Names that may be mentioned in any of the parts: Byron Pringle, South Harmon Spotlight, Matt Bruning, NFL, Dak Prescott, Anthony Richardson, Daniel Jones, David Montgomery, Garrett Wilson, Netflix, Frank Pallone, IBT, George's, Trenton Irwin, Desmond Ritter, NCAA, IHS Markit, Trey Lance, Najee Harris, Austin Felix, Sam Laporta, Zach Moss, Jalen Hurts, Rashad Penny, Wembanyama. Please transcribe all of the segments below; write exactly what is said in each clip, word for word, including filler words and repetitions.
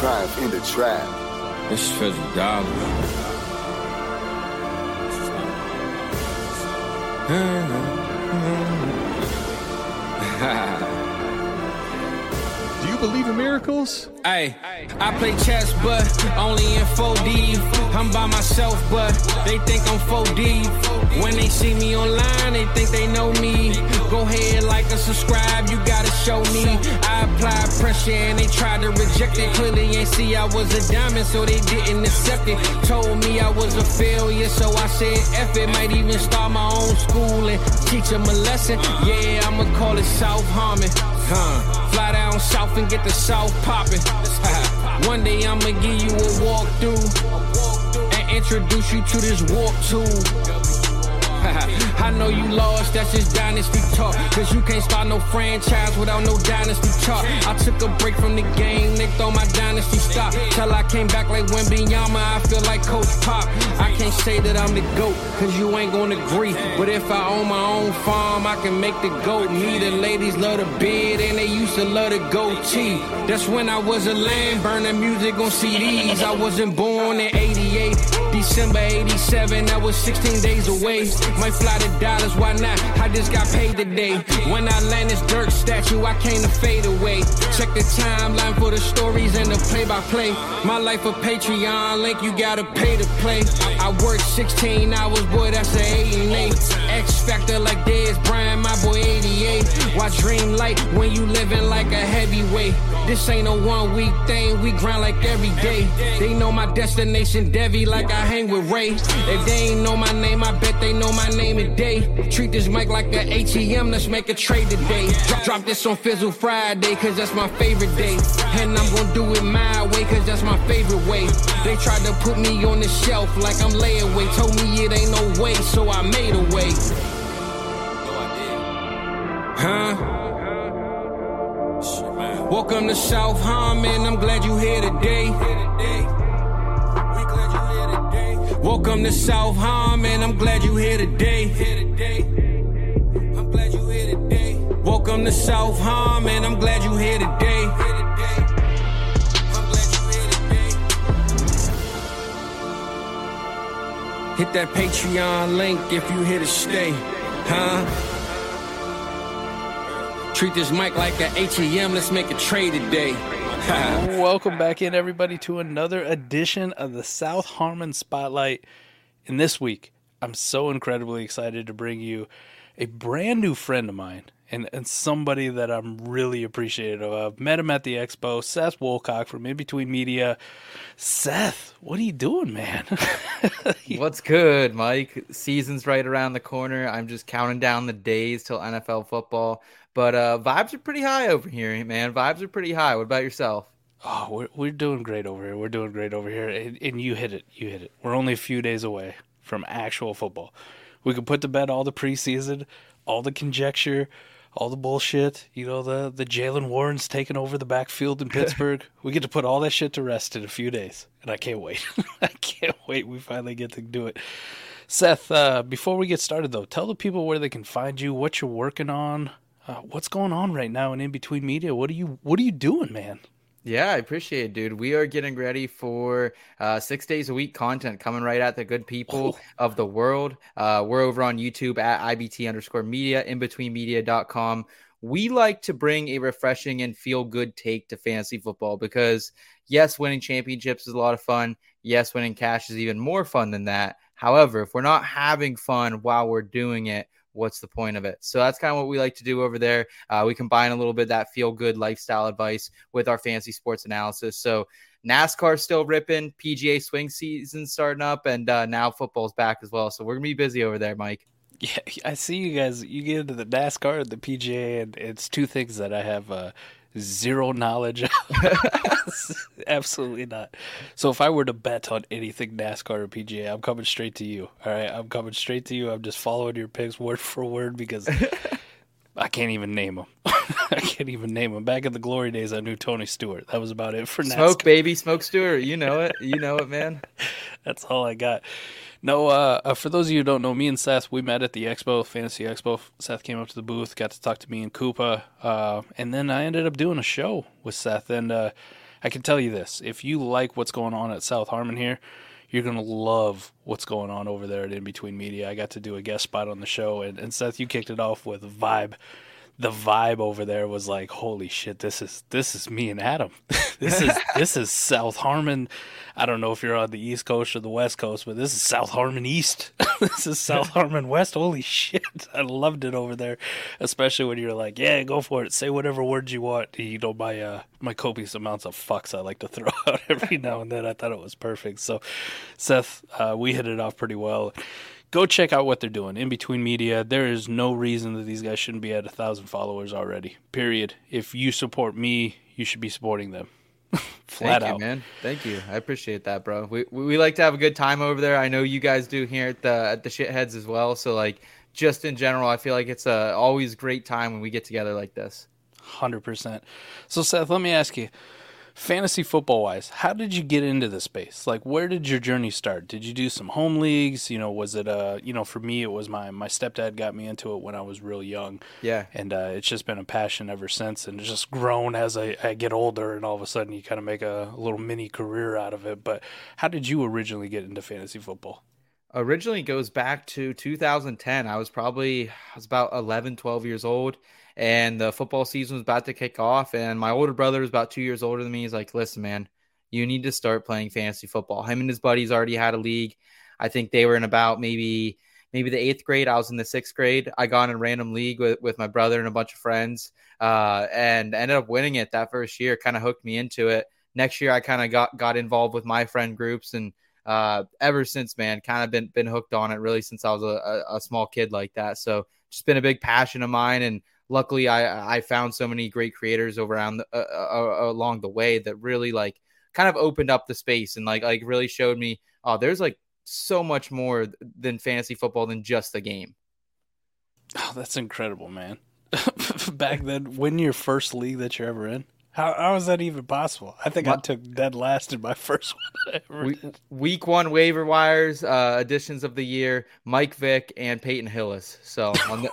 triumph in the trap. This feels dumb. Do you believe in miracles? Hey, I play chess, but only in four D. I'm by myself, but they think I'm four D. When they see me online, they think they know me. Go ahead, like and subscribe, you gotta show me. I applied pressure and they tried to reject it. Clearly ain't see I was a diamond, so they didn't accept it. Told me I was a failure, so I said F it. Might even start my own school and teach them a lesson. Yeah, I'ma call it South Harmon. Huh. Fly down south and get the South poppin'. One day I'ma give you a walkthrough and introduce you to this walk tool. I know you lost, that's just dynasty talk. Cause you can't start no franchise without no dynasty chart. I took a break from the game, they throw my dynasty stop. Till I came back like Wembanyama, I feel like Coach Pop. I can't say that I'm the GOAT, cause you ain't gonna agree. But if I own my own farm, I can make the GOAT. Me, the ladies love the beard, and they used to love the goatee. That's when I was a lamb, burning music on C Ds. I wasn't born in eighty-eight, December eighty-seven, I was sixteen days away. Might fly to dollars, why not? I just got paid today. When I land this Dirk statue, I came to fade away. Check the timeline for the stories and the play-by-play. My life a Patreon link, you gotta pay to play. I work sixteen hours, boy, that's an eight and eight. X Factor like Dez Bryant, my boy eighty-eight. Why dream light when you living like a heavyweight? This ain't a one-week thing, we grind like every day. They know my destination, Devy, like I hang with Ray. If they ain't know my name, I bet they know my name today. Treat this mic like an A T M, let's make a trade today. Drop, drop this on Fizzle Friday, cause that's my favorite day. And I'm gonna do it my way, cause that's my favorite way. They tried to put me on the shelf like I'm layaway. Told me it ain't no way, so I made a way. Huh? Welcome to South Harmon, I'm glad you here today. Welcome to South Harmon, I'm glad you here today. I'm glad you here today. Welcome to South Harmon, I'm glad you here today. I'm glad you here today. Hit that Patreon link if you here to stay, huh? Treat this mic like an H E M. Let's make a trade today. Welcome back in, everybody, to another edition of the South Harmon Spotlight. And this week, I'm so incredibly excited to bring you a brand new friend of mine and, and somebody that I'm really appreciative of. Met him at the expo, Seth Woolcock from In Between Media. Seth, what are you doing, man? What's good, Mike? Season's right around the corner. I'm just counting down the days till N F L football. But uh, vibes are pretty high over here, man. Vibes are pretty high. What about yourself? Oh, we're we're doing great over here. We're doing great over here. And, and you hit it. You hit it. We're only a few days away from actual football. We can put to bed all the preseason, all the conjecture, all the bullshit. You know, the, the Jalen Warren's taking over the backfield in Pittsburgh. We get to put all that shit to rest in a few days. And I can't wait. I can't wait. We finally get to do it. Seth, uh, before we get started, though, tell the people where they can find you, what you're working on. Uh, what's going on right now in In Between Media? What are you What are you doing, man? Yeah, I appreciate it, dude. We are getting ready for uh, six days a week content coming right at the good people oh. of the world. Uh, we're over on YouTube at I B T underscore media, in between media dot com. We like to bring a refreshing and feel-good take to fantasy football because, yes, winning championships is a lot of fun. Yes, winning cash is even more fun than that. However, if we're not having fun while we're doing it, what's the point of it? So that's kind of what we like to do over there. Uh, we combine a little bit of that feel-good lifestyle advice with our fantasy sports analysis. So NASCAR's still ripping, P G A swing season starting up, and uh, now football's back as well. So we're going to be busy over there, Mike. Yeah, I see you guys. You get into the NASCAR and the P G A, and it's two things that I have uh, zero knowledge of. Absolutely not. So if I were to bet on anything NASCAR or P G A, I'm coming straight to you. All right, I'm coming straight to you. I'm just following your picks word for word because I can't even name them. I can't even name them. Back in the glory days, I knew Tony Stewart. That was about it for NASCAR. Smoke, baby, Smoke Stewart. You know it. You know it, man. That's all I got. No, uh, uh, for those of you who don't know, me and Seth, we met at the expo, Fantasy Expo. Seth came up to the booth, got to talk to me and Koopa, uh, and then I ended up doing a show with Seth, and uh, I can tell you this. If you like what's going on at South Harmon here, you're going to love what's going on over there at In Between Media. I got to do a guest spot on the show, and, and Seth, you kicked it off with vibe. The vibe over there was like, holy shit, this is this is me and Adam. this is this is South Harmon. I don't know if you're on the East Coast or the West Coast, but this is South Harmon East. This is South Harmon West. Holy shit. I loved it over there, especially when you're like, yeah, go for it. Say whatever words you want. You know, my, uh, my copious amounts of fucks I like to throw out every now and then. I thought it was perfect. So, Seth, uh, we hit it off pretty well. Go check out what they're doing. In Between Media, there is no reason that these guys shouldn't be at one thousand followers already, period. If you support me, you should be supporting them. Flat Thank out. Thank you, man. Thank you. I appreciate that, bro. We we like to have a good time over there. I know you guys do here at the at the Shitheads as well. So, like, just in general, I feel like it's a always great time when we get together like this. one hundred percent. So, Seth, let me ask you. Fantasy football-wise, how did you get into this space? Like, where did your journey start? Did you do some home leagues? You know, was it, uh, you know, for me, it was my, my stepdad got me into it when I was real young. Yeah. And uh, it's just been a passion ever since, and it's just grown as I, I get older, and all of a sudden you kind of make a, a little mini career out of it. But how did you originally get into fantasy football? Originally goes back to two thousand ten. I was probably, I was about eleven, twelve years old. And the football season was about to kick off. And my older brother is about two years older than me. He's like, listen, man, you need to start playing fantasy football. Him and his buddies already had a league. I think they were in about maybe maybe the eighth grade. I was in the sixth grade. I got in a random league with, with my brother and a bunch of friends uh, and ended up winning it that first year. Kind of hooked me into it. Next year, I kind of got, got involved with my friend groups. And uh, ever since, man, kind of been, been hooked on it really since I was a, a, a small kid like that. So just been a big passion of mine. And luckily, I, I found so many great creators around the, uh, uh, along the way that really like kind of opened up the space and like like really showed me, oh, there's like so much more than fantasy football than just the game. Oh, that's incredible, man. Back then, win your first league that you're ever in. How how is that even possible? I think my, I took dead last in my first one. I ever week, did. Week one waiver wires, uh, additions of the year: Mike Vick and Peyton Hillis. So on the-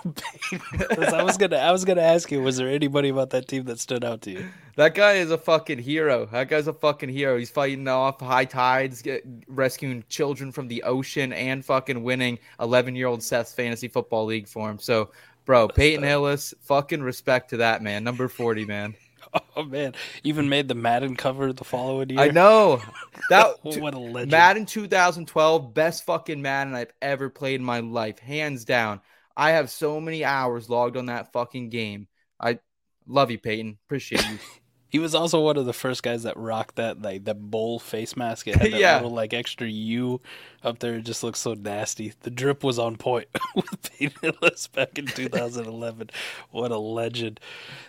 Peyton Hillis, I was gonna I was gonna ask you, was there anybody about that team that stood out to you? That guy is a fucking hero. That guy's a fucking hero. He's fighting off high tides, get, rescuing children from the ocean, and fucking winning eleven-year-old Seth's fantasy football league for him. So, bro, that's Peyton that. Hillis, fucking respect to that man, number forty, man. Oh, man. Even made the Madden cover the following year. I know. That What a legend. Madden two thousand twelve, best fucking Madden I've ever played in my life. Hands down. I have so many hours logged on that fucking game. I love you, Peyton. Appreciate you. He was also one of the first guys that rocked that like that bowl face mask. It had that yeah. little like extra U up there. It just looked so nasty. The drip was on point with Peyton Hillis back in two thousand eleven. What a legend!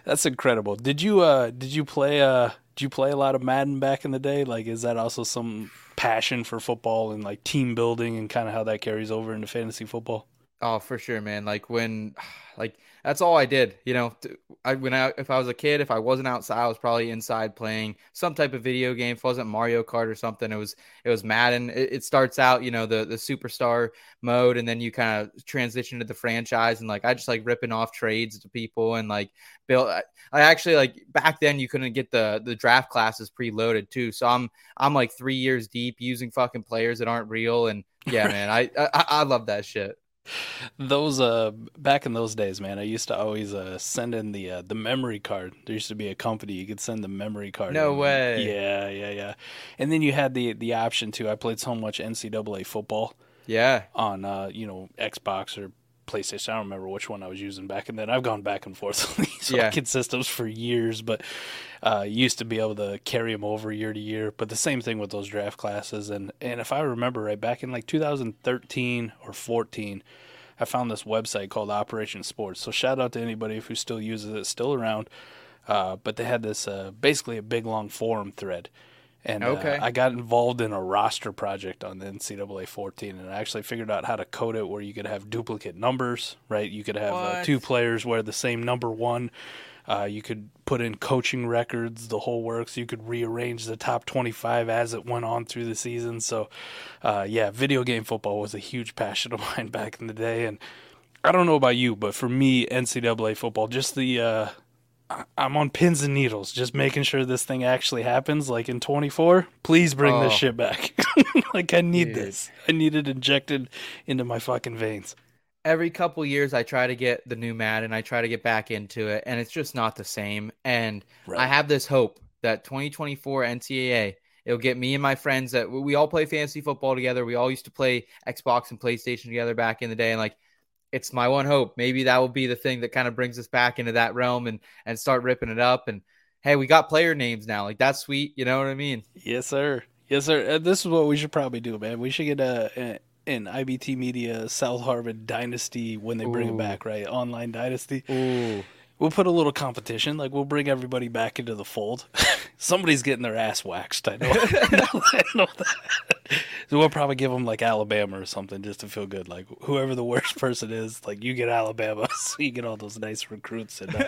That's incredible. Did you uh did you play uh did you play a lot of Madden back in the day? Like, is that also some passion for football and like team building and kind of how that carries over into fantasy football? Oh, for sure, man. Like when, like that's all I did. You know, I when I if I was a kid, if I wasn't outside, I was probably inside playing some type of video game. If it wasn't Mario Kart or something, it was it was Madden. It, it starts out, you know, the the superstar mode, and then you kind of transition to the franchise. And like I just like ripping off trades to people and like build. I, I actually like back then you couldn't get the the draft classes preloaded too. So I'm I'm like three years deep using fucking players that aren't real. And yeah, man, I I, I love that shit. Those uh back in those days, man, I used to always uh send in the uh, the memory card. There used to be a company you could send the memory card. No in. way. Yeah, yeah, yeah. And then you had the the option too. I played so much N C double A football. Yeah. On uh you know Xbox or PlayStation. I don't remember which one I was using back in then. I've gone back and forth on these yeah. fucking systems for years, but uh used to be able to carry them over year to year. But the same thing with those draft classes. And, and if I remember right, back in like two thousand thirteen or fourteen, I found this website called Operation Sports. So shout out to anybody who still uses it, still around. Uh, but they had this uh, basically a big long forum thread. And okay. uh, I got involved in a roster project on the N C double A fourteen, and I actually figured out how to code it where you could have duplicate numbers, right? You could have uh, two players wear the same number one. Uh, you could put in coaching records, the whole works. You could rearrange the top twenty-five as it went on through the season. So, uh, yeah, video game football was a huge passion of mine back in the day. And I don't know about you, but for me, N C double A football, just the uh, – I'm on pins and needles, just making sure this thing actually happens. Like in twenty-four, please bring oh. this shit back. Like I need Dude. this. I need it injected into my fucking veins. Every couple years, I try to get the new Madden. I try to get back into it, and it's just not the same. And right. I have this hope that twenty twenty-four N C double A, it'll get me and my friends that we all play fantasy football together. We all used to play Xbox and PlayStation together back in the day, and like. It's my one hope. Maybe that will be the thing that kind of brings us back into that realm and, and start ripping it up. And, hey, we got player names now. Like, that's sweet. You know what I mean? Yes, sir. Yes, sir. This is what we should probably do, man. We should get a, an I B T Media South Harvard Dynasty when they bring Ooh. it back, right? Online Dynasty. Ooh. We'll put a little competition. Like, we'll bring everybody back into the fold. Somebody's getting their ass waxed. I know. I know that. So we'll probably give them, like, Alabama or something just to feel good. Like, whoever the worst person is, like, you get Alabama, so you get all those nice recruits. And, uh,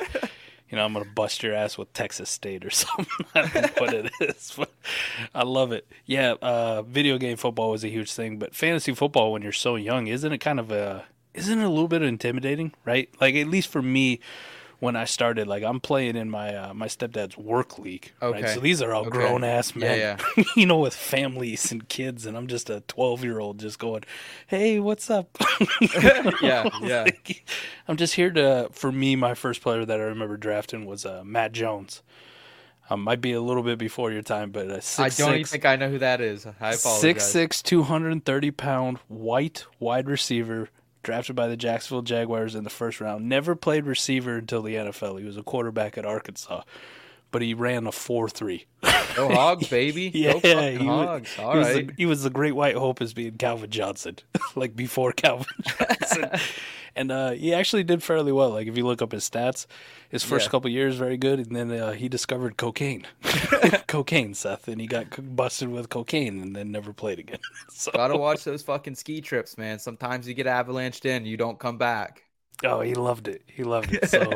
you know, I'm going to bust your ass with Texas State or something. I don't know what it is. But I love it. Yeah, uh, video game football was a huge thing. But fantasy football, when you're so young, isn't it kind of a – isn't it a little bit intimidating, right? Like, at least for me – when I started, like, I'm playing in my uh, my stepdad's work league, okay. right? So these are all okay. grown-ass men, yeah, yeah. you know, with families and kids, and I'm just a twelve-year-old just going, hey, what's up? yeah, yeah. Like, I'm just here to, for me, my first player that I remember drafting was uh, Matt Jones. Um, might be a little bit before your time, but uh, six, I don't six, even think I know who that is. I apologize. six six, two hundred thirty pound white wide receiver, drafted by the Jacksonville Jaguars in the first round. Never played receiver until the N F L. He was a quarterback at Arkansas, but he ran a four three. Go Hogs, baby. Yeah, Go fucking he Hogs. Was, All he right. Was the, he was the great white hope as being Calvin Johnson, like before Calvin Johnson. And uh, he actually did fairly well. Like, if you look up his stats, his first yeah. couple years, very good. And then uh, he discovered cocaine. Cocaine, Seth. And he got busted with cocaine and then never played again. So. Gotta watch those fucking ski trips, man. Sometimes you get avalanched in, you don't come back. Oh, he loved it. He loved it. So,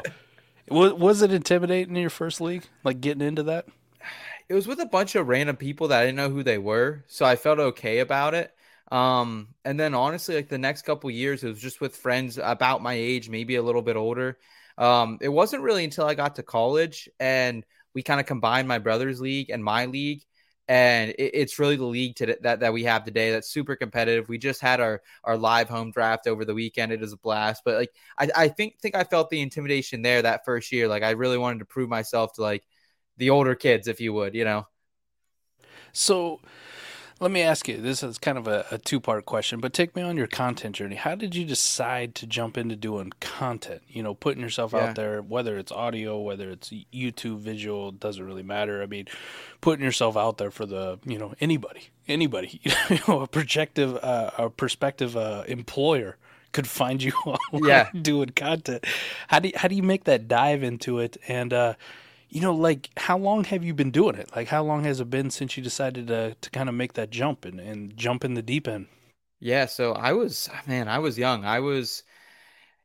was it intimidating in your first league? Like, getting into that? It was with a bunch of random people that I didn't know who they were. So I felt okay about it. Um, and then honestly, like the next couple years, it was just with friends about my age, maybe a little bit older. Um, it wasn't really until I got to college and we kind of combined my brother's league and my league. And it, it's really the league to, that, that we have today. That's super competitive. We just had our, our live home draft over the weekend. It is a blast, but like, I, I think, think I felt the intimidation there that first year. Like I really wanted to prove myself to like the older kids, if you would, you know? So let me ask you, this is kind of a, a two-part question, but take me on your content journey. How did you decide to jump into doing content? You know, putting yourself yeah. out there, whether it's audio, whether it's YouTube, visual, doesn't really matter. I mean, putting yourself out there for the, you know, anybody, anybody, you know, a projective, uh, a prospective uh, employer could find you yeah. doing content. How do you, how do you make that dive into it? And, uh, you know, like, how long have you been doing it? Like, how long has it been since you decided to to kind of make that jump and, and jump in the deep end? Yeah, so I was, man, I was young. I was,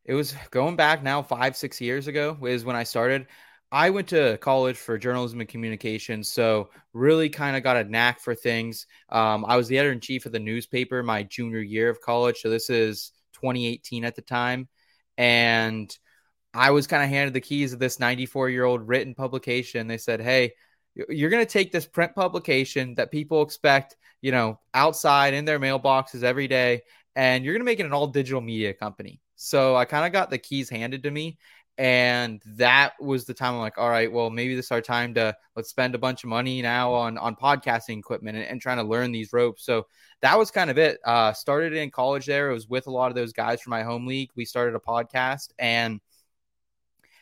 it was going back now five, six years ago is when I started. I went to college for journalism and communications, so really kind of got a knack for things. Um, I was the editor-in-chief of the newspaper my junior year of college, so this is twenty eighteen at the time, and I was kind of handed the keys of this ninety-four-year-old written publication. They said, hey, you're going to take this print publication that people expect, you know, outside in their mailboxes every day, and you're going to make it an all-digital media company. So I kind of got the keys handed to me, and that was the time I'm like, all right, well, maybe this is our time to let's spend a bunch of money now on, on podcasting equipment and, and trying to learn these ropes. So that was kind of it. Uh, started in college there. It was with a lot of those guys from my home league. We started a podcast, and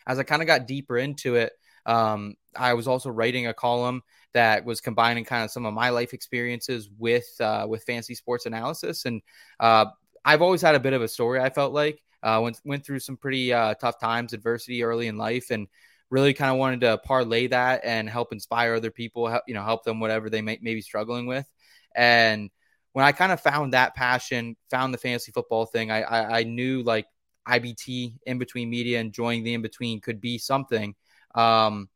as I kind of got deeper into it, um, I was also writing a column that was combining kind of some of my life experiences with uh, with fantasy sports analysis. And uh, I've always had a bit of a story, I felt like. Uh, went, went through some pretty uh, tough times, adversity early in life, and really kind of wanted to parlay that and help inspire other people, help, you know, help them whatever they may, may be struggling with. And when I kind of found that passion, found the fantasy football thing, I, I, I knew like, I B T, In Between Media, and joining the In Between could be something. Um,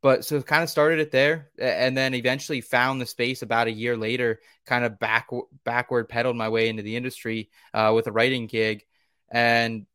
but so kind of started it there, and then eventually found the space about a year later, kind of back backward pedaled my way into the industry uh, with a writing gig. And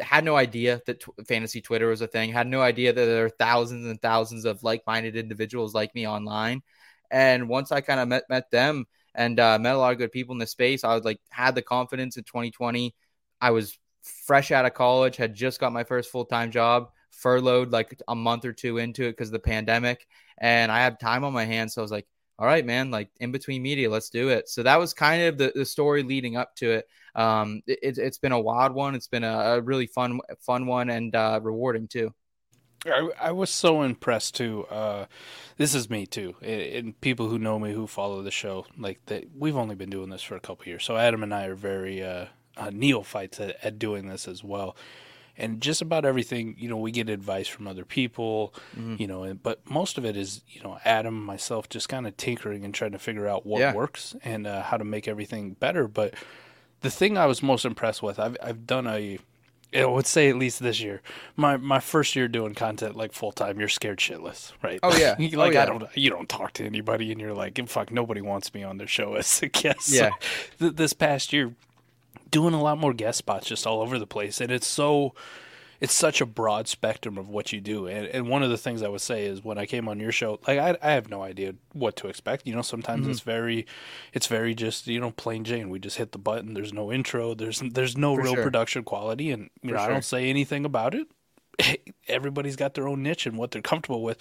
had no idea that t- fantasy Twitter was a thing, had no idea that there are thousands and thousands of like-minded individuals like me online. And once I kind of met, met them and uh, met a lot of good people in the space, I was like, had the confidence in twenty twenty. I was fresh out of college, had just got my first full-time job, furloughed like a month or two into it because of the pandemic. And I had time on my hands. So I was like, all right, man, like In Between Media, let's do it. So that was kind of the, the story leading up to it. Um, it, it's been a wild one. It's been a, a really fun, fun one and uh, rewarding too. I, I was so impressed too. Uh, this is me too. And people who know me, who follow the show, like that, we've only been doing this for a couple of years. So Adam and I are very uh, uh, neophytes at, at doing this as well. And just about everything, you know, we get advice from other people, mm-hmm. you know, and, but most of it is, you know, Adam, myself, just kind of tinkering and trying to figure out what yeah. works and uh, how to make everything better. But the thing I was most impressed with, I've I've done a, I would say at least this year, my my first year doing content like full time, you're scared shitless, right? Oh yeah, like oh, yeah. I don't, you don't talk to anybody, and you're like, fuck, nobody wants me on their show as a guest. Yeah, so th- this past year. Doing a lot more guest spots just all over the place. And it's so, it's such a broad spectrum of what you do. And, and one of the things I would say is when I came on your show, like I, I have no idea what to expect. You know, sometimes mm-hmm. it's very, it's very just, you know, plain Jane. We just hit the button. There's no intro. There's, there's no For real sure. production quality. And you For know, sure. I don't say anything about it. Everybody's got their own niche and what they're comfortable with.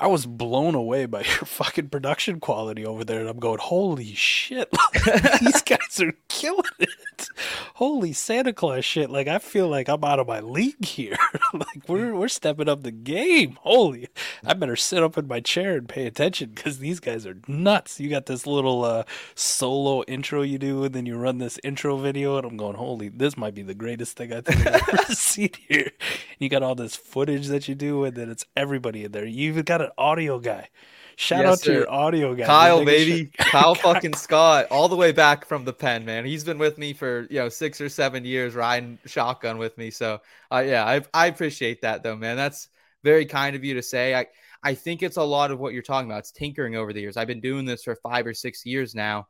I was blown away by your fucking production quality over there, and I'm going, holy shit, like, these guys are killing it. Holy Santa Claus shit. Like, I feel like I'm out of my league here. Like, we're we're stepping up the game. Holy, I better sit up in my chair and pay attention because these guys are nuts. You got this little uh, solo intro you do, and then you run this intro video, and I'm going, holy, this might be the greatest thing I think I've ever seen here. You got all this footage that you do, and then it's everybody in there. You even got an audio guy. Shout yes, out to sir. your audio guy, Kyle, baby, should... Kyle fucking Scott, all the way back from the pen, man. He's been with me for you know six or seven years, riding shotgun with me. So, uh, yeah, I I appreciate that though, man. That's very kind of you to say. I I think it's a lot of what you're talking about. It's tinkering over the years. I've been doing this for five or six years now.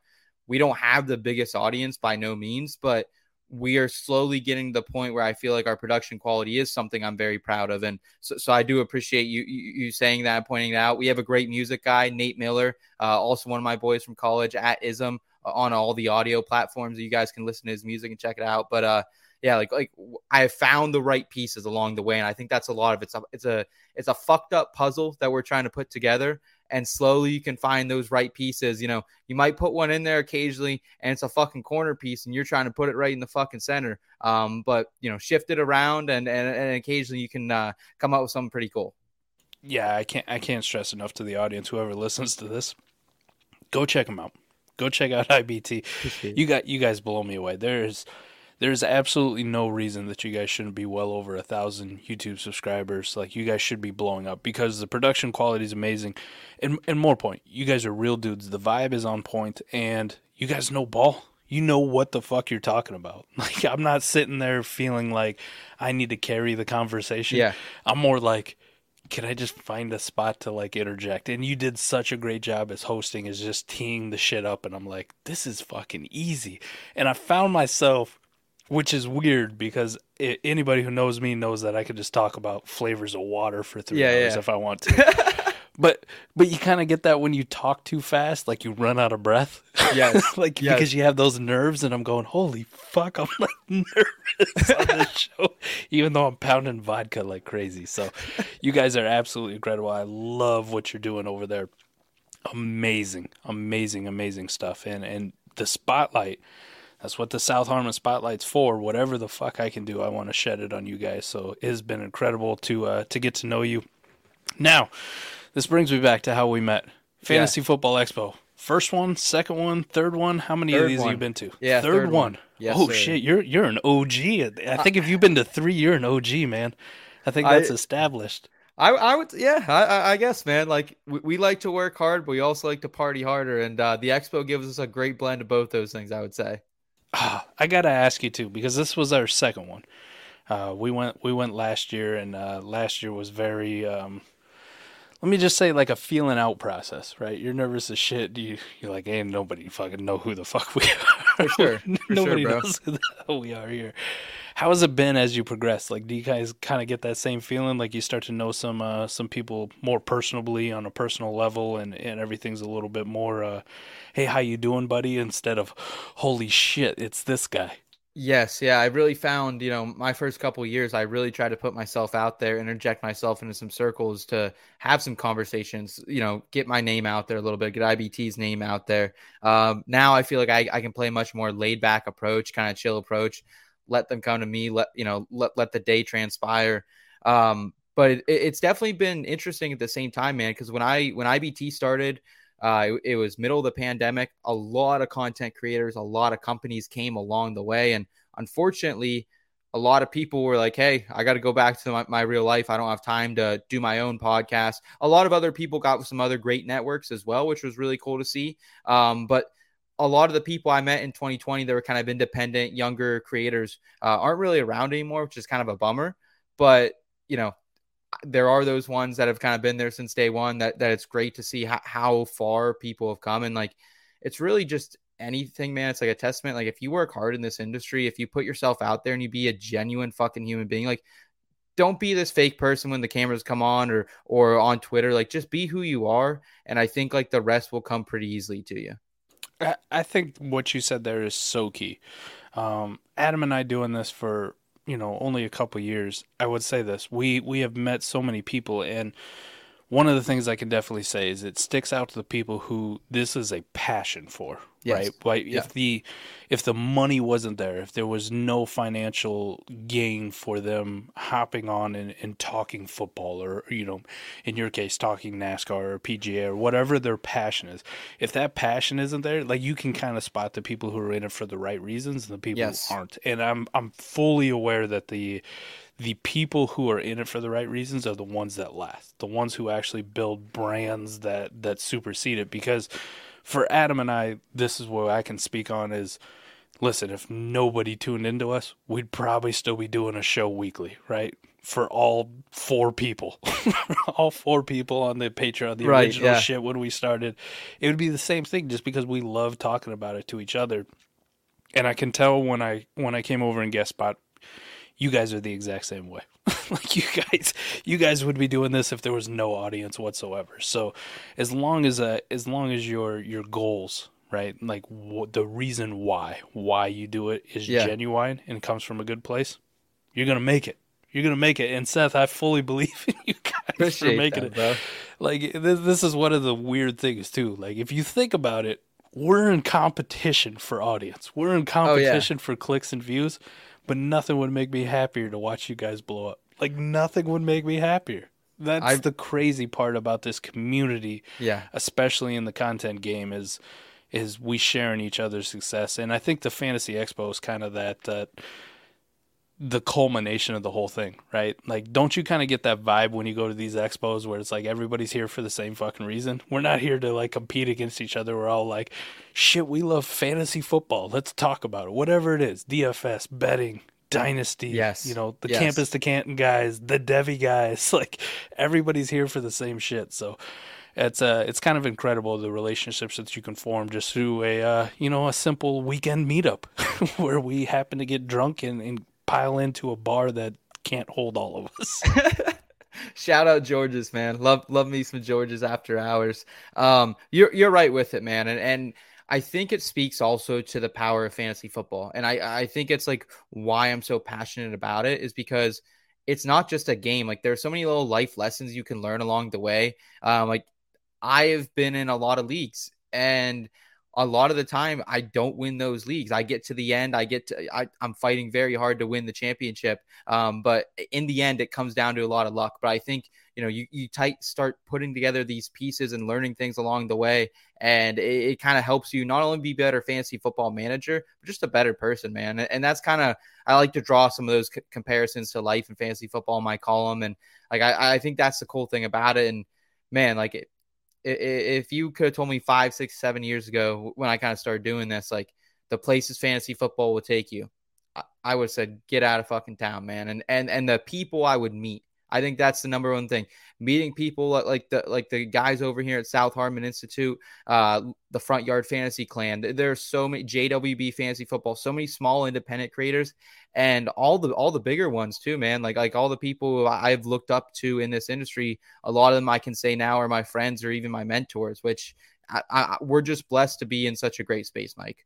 We don't have the biggest audience by no means, but we are slowly getting to the point where I feel like our production quality is something I'm very proud of. And so, so I do appreciate you, you, you saying that and pointing it out. We have a great music guy, Nate Miller, uh, also one of my boys from college at I S M on all the audio platforms. You guys can listen to his music and check it out. But uh, yeah, like, like I have found the right pieces along the way. And I think that's a lot of it. It's a, it's a, it's a fucked up puzzle that we're trying to put together. And slowly you can find those right pieces. You know, you might put one in there occasionally and it's a fucking corner piece and you're trying to put it right in the fucking center. Um, but, you know, shift it around and, and, and occasionally you can uh, come up with something pretty cool. Yeah, I can't I can't stress enough to the audience, whoever listens to this, go check them out. Go check out I B T. You got you guys blow me away. There's There's absolutely no reason that you guys shouldn't be well over a thousand YouTube subscribers. Like, you guys should be blowing up because the production quality is amazing. And and more point, you guys are real dudes. The vibe is on point, and you guys know ball. You know what the fuck you're talking about. Like, I'm not sitting there feeling like I need to carry the conversation. Yeah. I'm more like, can I just find a spot to like interject? And you did such a great job as hosting, is just teeing the shit up. And I'm like, this is fucking easy. And I found myself... Which is weird because it, anybody who knows me knows that I could just talk about flavors of water for three yeah, hours yeah. if I want to. but but you kind of get that when you talk too fast, like you run out of breath. Yes. like yes. Because you have those nerves, and I'm going, holy fuck, I'm like nervous on this show, even though I'm pounding vodka like crazy. So you guys are absolutely incredible. I love what you're doing over there. Amazing, amazing, amazing stuff. And and the spotlight. That's what the South Harmon Spotlight's for. Whatever the fuck I can do, I want to shed it on you guys. So it has been incredible to uh, to get to know you. Now, this brings me back to how we met. Fantasy yeah. Football Expo. First one, second one, third one. How many third of these one. have you been to? Yeah, third, third one. one. Yes, oh, sir. shit. You're you're an O G. I think if you've been to three, you're an O G, man. I think that's I, established. I, I would, yeah, I, I guess, man. Like, we, we like to work hard, but we also like to party harder. And uh, the Expo gives us a great blend of both those things, I would say. Oh, I gotta ask you too, because this was our second one. Uh, we went we went last year, and uh, last year was very. Um, let me just say, like a feeling out process, right? You're nervous as shit. You you're like, hey, nobody fucking know who the fuck we are. For sure, For nobody sure, knows who the hell we are here. How has it been as you progress? Like, do you guys kind of get that same feeling? Like, you start to know some uh, some people more personally on a personal level, and, and everything's a little bit more, uh, hey, how you doing, buddy? Instead of, holy shit, it's this guy. Yes. Yeah. I really found, you know, my first couple of years, I really tried to put myself out there, interject myself into some circles to have some conversations, you know, get my name out there a little bit, get I B T's name out there. Um, now I feel like I, I can play a much more laid back approach, kind of chill approach. Let them come to me, let, you know, let, let the day transpire. Um, but it, it's definitely been interesting at the same time, man. Cause when I, when I B T started, Uh, it, it was middle of the pandemic. A lot of content creators, a lot of companies came along the way. And unfortunately, a lot of people were like, hey, I got to go back to my, my real life. I don't have time to do my own podcast. A lot of other people got with some other great networks as well, which was really cool to see. Um, but a lot of the people I met in twenty twenty, they were kind of independent, younger creators, uh, aren't really around anymore, which is kind of a bummer. But, you know, there are those ones that have kind of been there since day one that, that it's great to see how, how far people have come. And like, it's really just anything, man. It's like a testament. Like, if you work hard in this industry, if you put yourself out there and you be a genuine fucking human being, like, don't be this fake person when the cameras come on or, or on Twitter, like, just be who you are. And I think like the rest will come pretty easily to you. I, I think what you said there is so key. Um, Adam and I doing this for, you know, only a couple years, I would say this. We we have met so many people, and one of the things I can definitely say is it sticks out to the people who this is a passion for, yes. Right? Like, yeah. if the if the money wasn't there, if there was no financial gain for them hopping on and, and talking football or, you know, in your case, talking NASCAR or P G A or whatever their passion is, if that passion isn't there, like, you can kind of spot the people who are in it for the right reasons and the people yes. who aren't. And I'm I'm fully aware that the the people who are in it for the right reasons are the ones that last, the ones who actually build brands that, that supersede it. Because for Adam and I, this is what I can speak on is, listen, if nobody tuned into us, we'd probably still be doing a show weekly, right? For all four people, all four people on the Patreon, the right, original yeah. shit when we started, it would be the same thing just because we love talking about it to each other. And I can tell when I, when I came over and guest spot, you guys are the exact same way. Like, you guys, you guys would be doing this if there was no audience whatsoever. So, as long as uh, as long as your your goals, right, like w- the reason why why you do it is yeah. genuine and comes from a good place, you're gonna make it. You're gonna make it. And Seth, I fully believe in you guys Appreciate for making that, it. Bro. Like, this, this is one of the weird things too. Like, if you think about it, we're in competition for audience. We're in competition oh, yeah. for clicks and views. But nothing would make me happier to watch you guys blow up. Like, nothing would make me happier. That's I've, the crazy part about this community, yeah. especially in the content game, is is we sharing each other's success. And I think the Fantasy Expo is kind of that, that the culmination of the whole thing, right? Like, don't you kind of get that vibe when you go to these expos where it's like everybody's here for the same fucking reason? We're not here to, like, compete against each other. We're all like, shit, we love fantasy football. Let's talk about it. Whatever it is, D F S, betting, dynasty, yes. you know, the yes. Campus to Canton guys, the Devy guys, like, everybody's here for the same shit. So it's uh, it's kind of incredible the relationships that you can form just through a, uh, you know, a simple weekend meetup where we happen to get drunk and, and pile into a bar that can't hold all of us. Shout out George's, man. Love, love me some George's after hours. Um, you're, you're right with it, man. And, and I think it speaks also to the power of fantasy football. And I, I think it's like why I'm so passionate about it is because it's not just a game. Like, there's so many little life lessons you can learn along the way. Um, like, I have been in a lot of leagues, and a lot of the time I don't win those leagues. I get to the end. I get to, I, I'm fighting very hard to win the championship. Um, but in the end, it comes down to a lot of luck. But I think, you know, you, you tight start putting together these pieces and learning things along the way. And it, it kind of helps you not only be better fantasy football manager, but just a better person, man. And that's kind of, I like to draw some of those c- comparisons to life and fantasy football in my column. And like, I, I think that's the cool thing about it. And man, like it, if you could have told me five, six, seven years ago when I kind of started doing this, like the places fantasy football will take you, I would have said, get out of fucking town, man. And, and, and the people I would meet, I think that's the number one thing. Meeting people like the like the guys over here at South Hardman Institute, uh, the Front Yard Fantasy Clan. There are so many J W B Fantasy Football, so many small independent creators, and all the all the bigger ones too, man. Like like all the people I've looked up to in this industry. A lot of them I can say now are my friends or even my mentors, which I, I, we're just blessed to be in such a great space, Mike.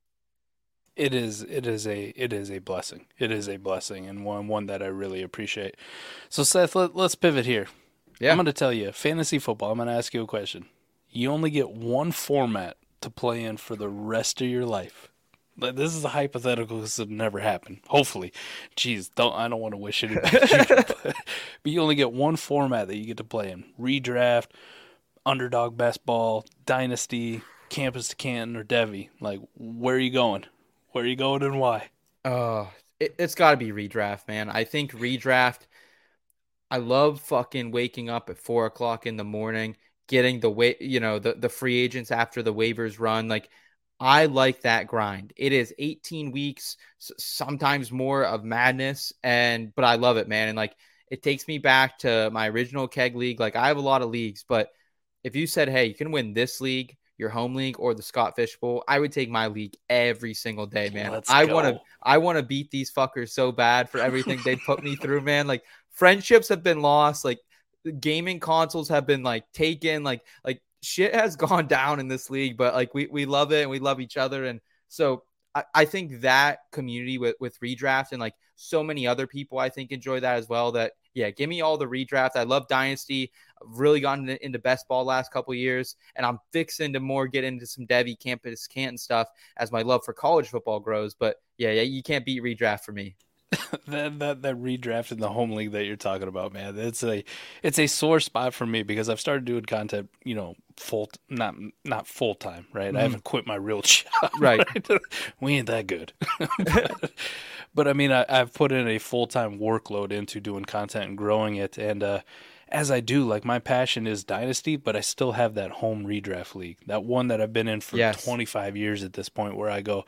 It is, it is a, it is a blessing. It is a blessing, and one, one that I really appreciate. So Seth, let, let's pivot here. Yeah. I'm going to tell you, fantasy football, I'm going to ask you a question. You only get one format to play in for the rest of your life. This is a hypothetical. This will never happen. Hopefully. Jeez, don't, I don't want to wish it. But you only get one format that you get to play in. Redraft, underdog best ball, dynasty, Campus to Canton, or Devy. Like, where are you going? Where are you going and why? Oh, it, it's got to be redraft, man. I think redraft, I love fucking waking up at four o'clock in the morning, getting the wa- you know, the, the free agents after the waivers run. Like, I like that grind. It is eighteen weeks, sometimes more of madness, and but I love it, man. And, like, it takes me back to my original keg league. Like, I have a lot of leagues, but if you said, hey, you can win this league, your home league, or the Scott Fish Bowl, I would take my league every single day, man. Let's I want to, I want to beat these fuckers so bad for everything they put me through, man. Like, friendships have been lost, like gaming consoles have been like taken, like like shit has gone down in this league. But like we we love it and we love each other, and so I, I think that community with with redraft and like so many other people, I think enjoy that as well. That yeah, give me all the redraft. I love dynasty. I've really gotten into best ball last couple of years, and I'm fixing to more get into some Devy, Campus Canton stuff as my love for college football grows. But yeah, yeah, you can't beat redraft for me. that, that that redraft in the home league that you're talking about, man, it's a it's a sore spot for me because I've started doing content, you know, full not not full time, right? Mm-hmm. I haven't quit my real job, right? right? We ain't that good. but, but I mean, I, I've put in a full time workload into doing content and growing it, and uh, as I do, like my passion is dynasty, but I still have that home redraft league, that one that I've been in for yes. twenty-five years at this point, where I go,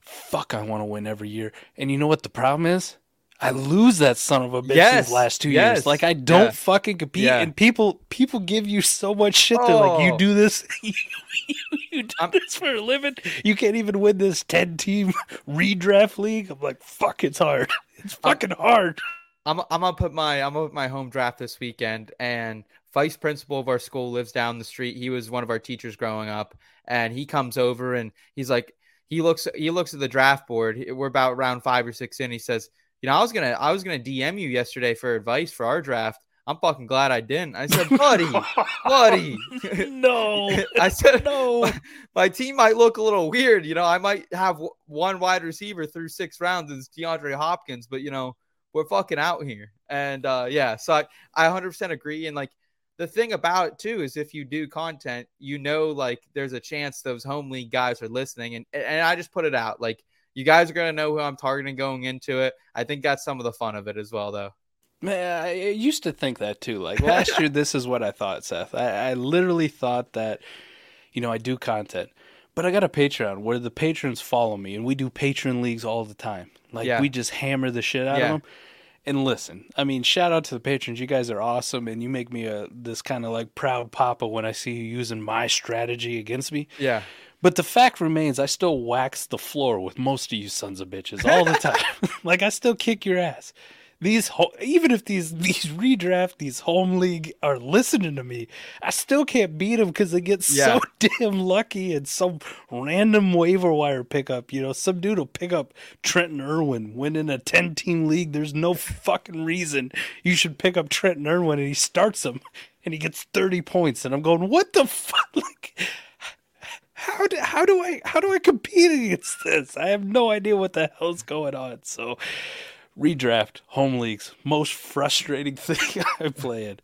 fuck, I want to win every year. And you know what the problem is? I lose that son of a bitch yes. these last two yes. years. Like, I don't yeah. fucking compete. Yeah. And people people give you so much shit. Oh. They're like, you do this you, you do I'm, this for a living. You can't even win this ten-team redraft league. I'm like, fuck, it's hard. It's fucking I'm, hard. I'm I'm gonna put my I'm gonna put my home draft this weekend, and vice principal of our school lives down the street. He was one of our teachers growing up, and he comes over and he's like, He looks he looks at the draft board. We're about round five or six in. He says, you know, I was gonna I was gonna D M you yesterday for advice for our draft. I'm fucking glad I didn't. I said, buddy, buddy. No. I said, no. My, my team might look a little weird. You know, I might have w- one wide receiver through six rounds, and it's DeAndre Hopkins, but, you know, we're fucking out here. And, uh, yeah, so I, I one hundred percent agree. And, like, the thing about it too is if you do content, you know, like there's a chance those home league guys are listening, and and I just put it out like you guys are gonna know who I'm targeting going into it. I think that's some of the fun of it as well, though. Man, I used to think that too. Like last year, this is what I thought, Seth. I, I literally thought that, you know, I do content, but I got a Patreon where the patrons follow me, and we do patron leagues all the time. Like yeah. we just hammer the shit out yeah. of them. And listen, I mean, shout out to the patrons. You guys are awesome, and you make me a this kind of like proud papa when I see you using my strategy against me. Yeah. But the fact remains, I still wax the floor with most of you sons of bitches all the time. Like, I still kick your ass. These ho- even if these these redraft, these home league are listening to me, I still can't beat them because they get yeah. so damn lucky and some random waiver wire pickup. You know, some dude will pick up Trenton Irwin, winning a ten-team league. There's no fucking reason you should pick up Trenton Irwin, and he starts him, and he gets thirty points. And I'm going, what the fuck? Like, How do, how do I how do I compete against this? I have no idea what the hell's going on. So redraft, home leagues, most frustrating thing I play in,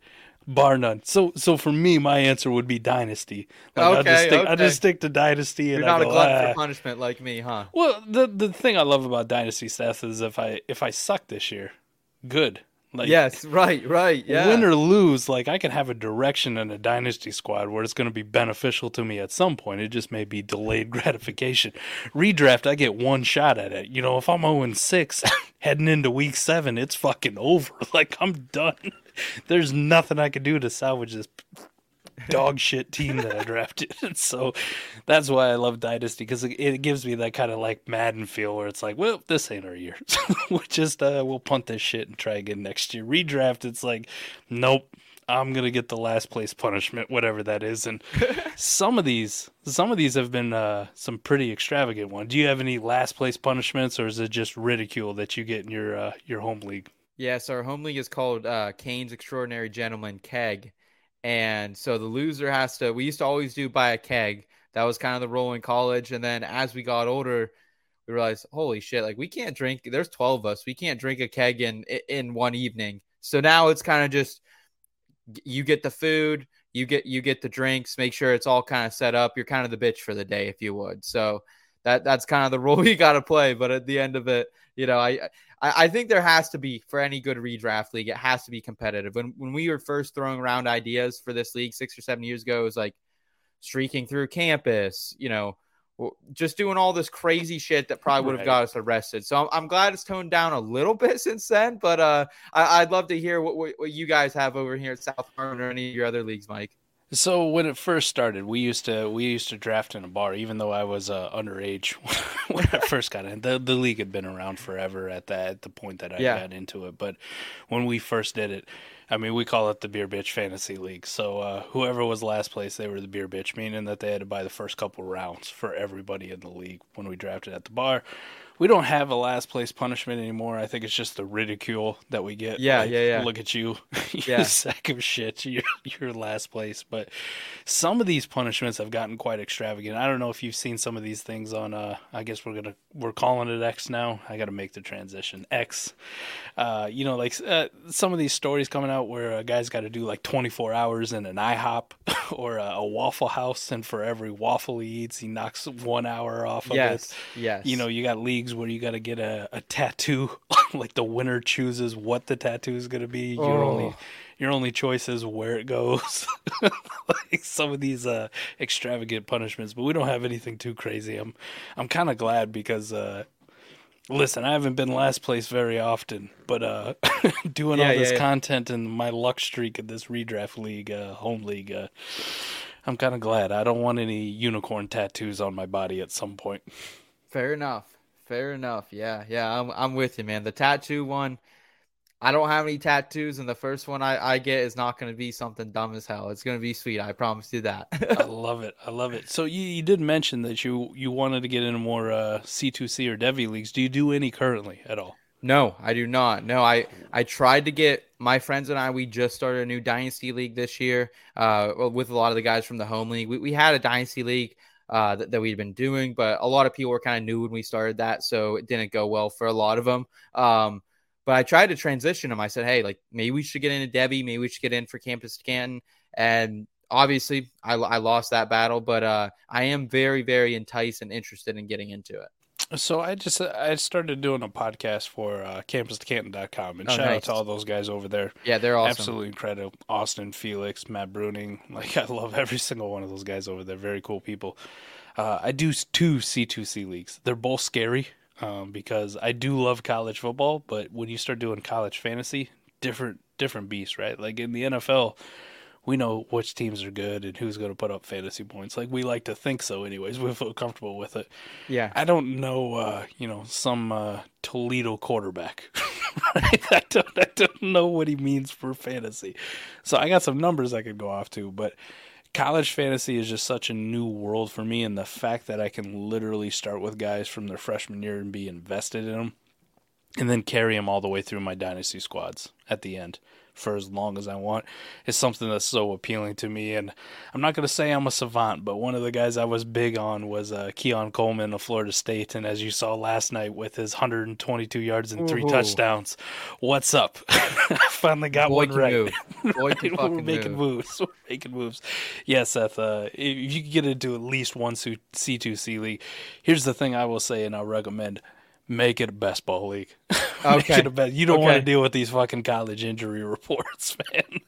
bar none. So, so for me, my answer would be dynasty. Like, okay, I just stick, okay. I just stick to dynasty. You're and not I go, a glutton ah. for punishment like me, huh? Well, the the thing I love about dynasty, Seth, is if I if I suck this year, good. Like, yes, right, right. Yeah. Win or lose, like I can have a direction in a dynasty squad where it's going to be beneficial to me at some point. It just may be delayed gratification. Redraft, I get one shot at it. You know, if I'm oh and six, heading into week seven, it's fucking over. Like, I'm done. There's nothing I can do to salvage this dog shit team that I drafted. So that's why I love Dynasty, because it, it gives me that kind of like Madden feel where it's like, well, this ain't our year. we'll just uh, we'll punt this shit and try again next year. Redraft, it's like, nope, I'm gonna get the last place punishment, whatever that is. And some of these, some of these have been uh, some pretty extravagant ones. Do you have any last place punishments, or is it just ridicule that you get in your uh, your home league? Yeah, so our home league is called uh, Kane's Extraordinary Gentleman Keg. And so the loser has to, we used to always do buy a keg. That was kind of the rule in college. And then as we got older, we realized, holy shit, like we can't drink. There's twelve of us. We can't drink a keg in, in one evening. So now it's kind of just, you get the food, you get, you get the drinks, make sure it's all kind of set up. You're kind of the bitch for the day, if you would. So that that's kind of the role you got to play. But at the end of it, you know, I, I, I think there has to be, for any good redraft league, it has to be competitive. When when we were first throwing around ideas for this league six or seven years ago, it was like streaking through campus, you know, just doing all this crazy shit that probably would have right. got us arrested. So I'm, I'm glad it's toned down a little bit since then, but uh, I, I'd love to hear what, what, what you guys have over here at South Harmon or any of your other leagues, Mike. So when it first started, we used to we used to draft in a bar, even though I was uh, underage when I first got in. The, the league had been around forever at that at the point that I yeah. got into it. But when we first did it, I mean, we call it the Beer Bitch Fantasy League. So uh, whoever was last place, they were the Beer Bitch, meaning that they had to buy the first couple rounds for everybody in the league when we drafted at the bar. We don't have a last place punishment anymore. I think it's just the ridicule that we get. Yeah, like, yeah, yeah. Look at you, you yeah. sack of shit. You're, you're last place. But some of these punishments have gotten quite extravagant. I don't know if you've seen some of these things on. Uh, I guess we're gonna we're calling it X now. I got to make the transition X. Uh, you know, like uh, some of these stories coming out where a guy's got to do like twenty-four hours in an IHOP or a, a Waffle House, and for every waffle he eats, he knocks one hour off of yes, it. Yes. You know, you got leagues where you got to get a, a tattoo. Like the winner chooses what the tattoo is going to be. Your oh. only your only choice is where it goes. Like some of these uh, extravagant punishments, but we don't have anything too crazy. I'm I'm kind of glad because uh, listen, I haven't been last place very often, but uh, doing yeah, all this yeah, yeah. content and my luck streak in this redraft league, uh, home league, uh, I'm kind of glad. I don't want any unicorn tattoos on my body at some point. Fair enough. Fair enough. Yeah. Yeah. I'm I'm with you, man. The tattoo one, I don't have any tattoos, and the first one I, I get is not going to be something dumb as hell. It's going to be sweet. I promise you that. I love it. I love it. So you, you did mention that you, you wanted to get into more uh, C two C or Devy leagues. Do you do any currently at all? No, I do not. No, I, I tried to get my friends and I, we just started a new Dynasty League this year uh, with a lot of the guys from the home league. We, we had a Dynasty League Uh, that, that we'd been doing, but a lot of people were kind of new when we started that, so it didn't go well for a lot of them. Um, but I tried to transition them. I said, hey, like maybe we should get into Devy, maybe we should get in for Campus to Canton, and obviously I, I lost that battle, but uh, I am very, very enticed and interested in getting into it. So I just I started doing a podcast for uh, campus to canton dot com, and oh, shout nice. out to all those guys over there. Yeah, they're awesome. Absolutely incredible. Austin, Felix, Matt Bruning. Like, I love every single one of those guys over there. Very cool people. Uh, I do two C two C leagues. They're both scary um, because I do love college football, but when you start doing college fantasy, different different beast, right? Like in the N F L, we know which teams are good and who's going to put up fantasy points. Like, we like to think so anyways. We feel comfortable with it. Yeah. I don't know, uh, you know, some uh, Toledo quarterback. Right? I, don't, I don't know what he means for fantasy. So I got some numbers I could go off to, but college fantasy is just such a new world for me, and the fact that I can literally start with guys from their freshman year and be invested in them and then carry them all the way through my dynasty squads at the end for as long as I want is something that's so appealing to me. And I'm not going to say I'm a savant, but one of the guys I was big on was uh, Keon Coleman of Florida State. And as you saw last night with his one hundred twenty-two yards and three Ooh. touchdowns, what's up? I finally got Boy one right. Move. Boy right? We're move. making moves. We're making moves. Yeah, Seth, uh, if you can get into at least one C two C league, here's the thing I will say and I'll recommend. Make it a best ball league. Okay. It a best, you don't okay. want to deal with these fucking college injury reports, man.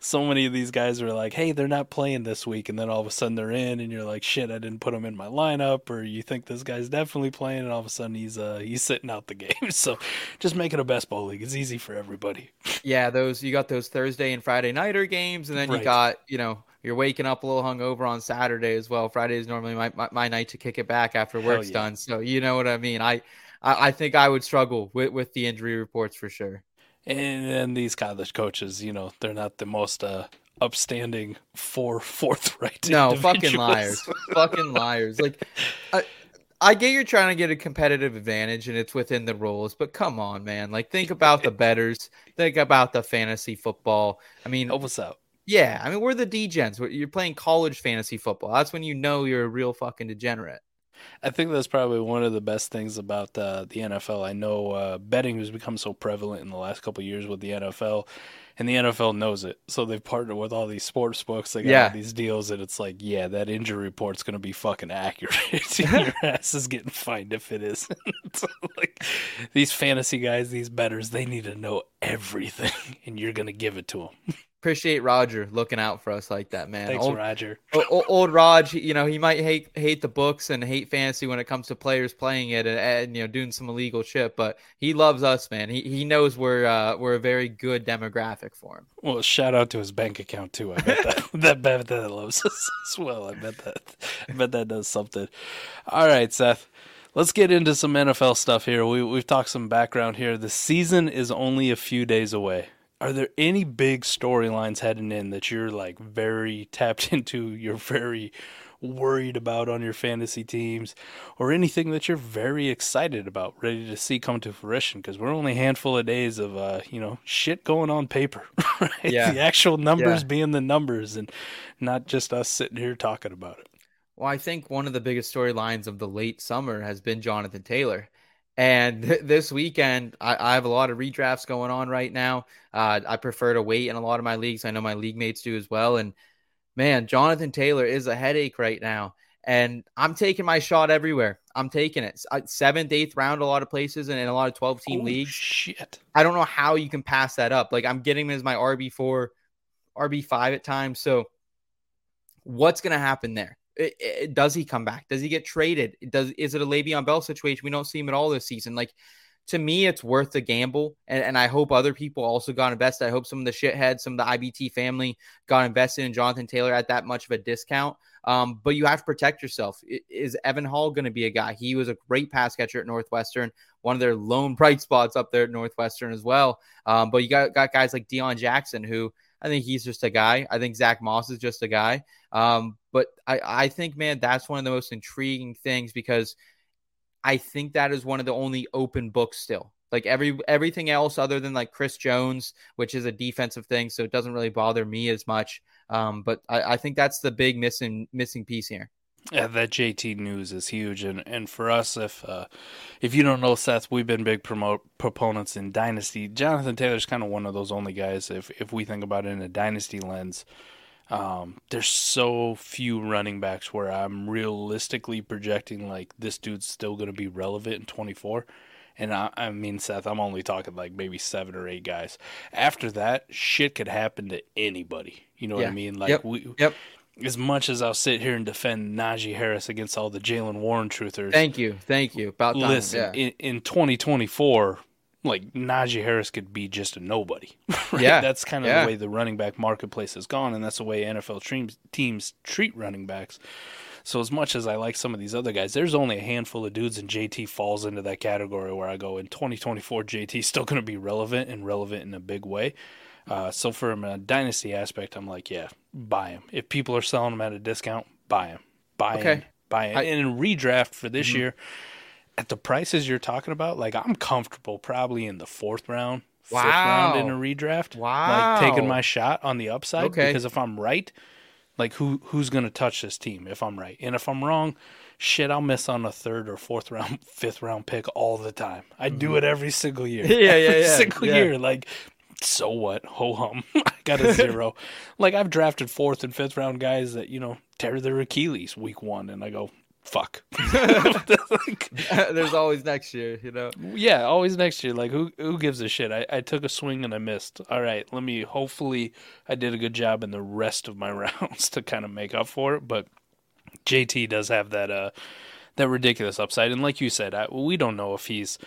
So many of these guys are like, hey, they're not playing this week. And then all of a sudden they're in and you're like, shit, I didn't put them in my lineup. Or you think this guy's definitely playing. And all of a sudden he's uh, he's sitting out the game. So just make it a best ball league. It's easy for everybody. Yeah, those you got those Thursday and Friday nighter games. And then right. you got, you know, you're waking up a little hungover on Saturday as well. Friday is normally my, my, my night to kick it back after work's yeah. done. So you know what I mean? I I think I would struggle with, with the injury reports for sure. And then these college coaches, you know, they're not the most uh, upstanding for forthright. No, fucking liars. fucking liars. Like, I, I get you're trying to get a competitive advantage and it's within the rules, but come on, man. Like, think about the bettors. Think about the fantasy football. I mean, help us out. Yeah. I mean, we're the degens. You're playing college fantasy football. That's when you know you're a real fucking degenerate. I think that's probably one of the best things about uh, the N F L. I know uh, betting has become so prevalent in the last couple of years with the N F L, and the N F L knows it. So they've partnered with all these sports books. They got yeah. all these deals, and it's like, yeah, that injury report's going to be fucking accurate. Your ass is getting fined if it isn't. So, like, these fantasy guys, these bettors, they need to know everything, and you're going to give it to them. Appreciate Roger looking out for us like that, man. Thanks, old, Roger. old, old Raj, you know, he might hate hate the books and hate fantasy when it comes to players playing it and, and you know, doing some illegal shit, but he loves us, man. He he knows we're uh, we're a very good demographic for him. Well, shout out to his bank account too. I bet that that, bet that loves us as well. I bet that I bet that does something. All right, Seth. Let's get into some N F L stuff here. We we've talked some background here. The season is only a few days away. Are there any big storylines heading in that you're like very tapped into, you're very worried about on your fantasy teams, or anything that you're very excited about, ready to see come to fruition? Because we're only a handful of days of, uh, you know, shit going on paper, right? Yeah. The actual numbers yeah. being the numbers and not just us sitting here talking about it. Well, I think one of the biggest storylines of the late summer has been Jonathan Taylor. And th- this weekend, I-, I have a lot of redrafts going on right now. Uh, I prefer to wait in a lot of my leagues. I know my league mates do as well. And, man, Jonathan Taylor is a headache right now. And I'm taking my shot everywhere. I'm taking it. I, seventh, eighth round a lot of places and in a lot of twelve-team Holy leagues. Shit. I don't know how you can pass that up. Like, I'm getting him as my R B four, R B five at times. So what's going to happen there? It, it, does he come back? Does he get traded? Does is it a Le'Veon Bell situation? We don't see him at all this season. Like, to me, it's worth the gamble, and, and I hope other people also got invested. I hope some of the shitheads, some of the I B T family got invested in Jonathan Taylor at that much of a discount. Um, but you have to protect yourself. Is Evan Hall going to be a guy? He was a great pass catcher at Northwestern, one of their lone bright spots up there at Northwestern as well. Um, but you got, got guys like Deion Jackson, who I think he's just a guy. I think Zach Moss is just a guy. Um, but I, I think, man, that's one of the most intriguing things, because I think that is one of the only open books still. Like every everything else other than like Chris Jones, which is a defensive thing, so it doesn't really bother me as much. Um, but I, I think that's the big missing missing piece here. Yeah, that J T news is huge, and, and for us, if uh, if you don't know, Seth, we've been big promote, proponents in Dynasty. Jonathan Taylor's kind of one of those only guys, if if we think about it in a Dynasty lens. Um, there's so few running backs where I'm realistically projecting, like, this dude's still going to be relevant in twenty-four. And I, I mean, Seth, I'm only talking like maybe seven or eight guys. After that, shit could happen to anybody. You know yeah. what I mean? Like yep. we. Yep. As much as I'll sit here and defend Najee Harris against all the Jalen Warren truthers. Thank you. Thank you. About time. Listen, yeah. in, in twenty twenty-four, like, Najee Harris could be just a nobody. Right? Yeah. That's kind of yeah. the way the running back marketplace has gone, and that's the way N F L teams, teams treat running backs. So as much as I like some of these other guys, there's only a handful of dudes, and J T falls into that category where I go, in twenty twenty-four, J T's still going to be relevant, and relevant in a big way. Uh, so from a dynasty aspect, I'm like, yeah, buy him. If people are selling him at a discount, buy him. Buy okay. him. Buy him. I, and in redraft for this mm-hmm. year, at the prices you're talking about, like, I'm comfortable probably in the fourth round, wow. fifth round in a redraft. Wow. Like, taking my shot on the upside. Okay. Because if I'm right, like, who who's going to touch this team if I'm right? And if I'm wrong, shit, I'll miss on a third or fourth round, fifth round pick all the time. I do mm-hmm. it every single year. yeah, yeah, yeah. Every single yeah. year. Like, so what? Ho-hum. I got a zero. Like, I've drafted fourth and fifth round guys that, you know, tear their Achilles week one, and I go, fuck. Like, there's always next year, you know? Yeah, always next year. Like, who who gives a shit? I, I took a swing and I missed. All right, let me, hopefully I did a good job in the rest of my rounds to kind of make up for it. But J T does have that uh, that ridiculous upside. And like you said, I, we don't know if he's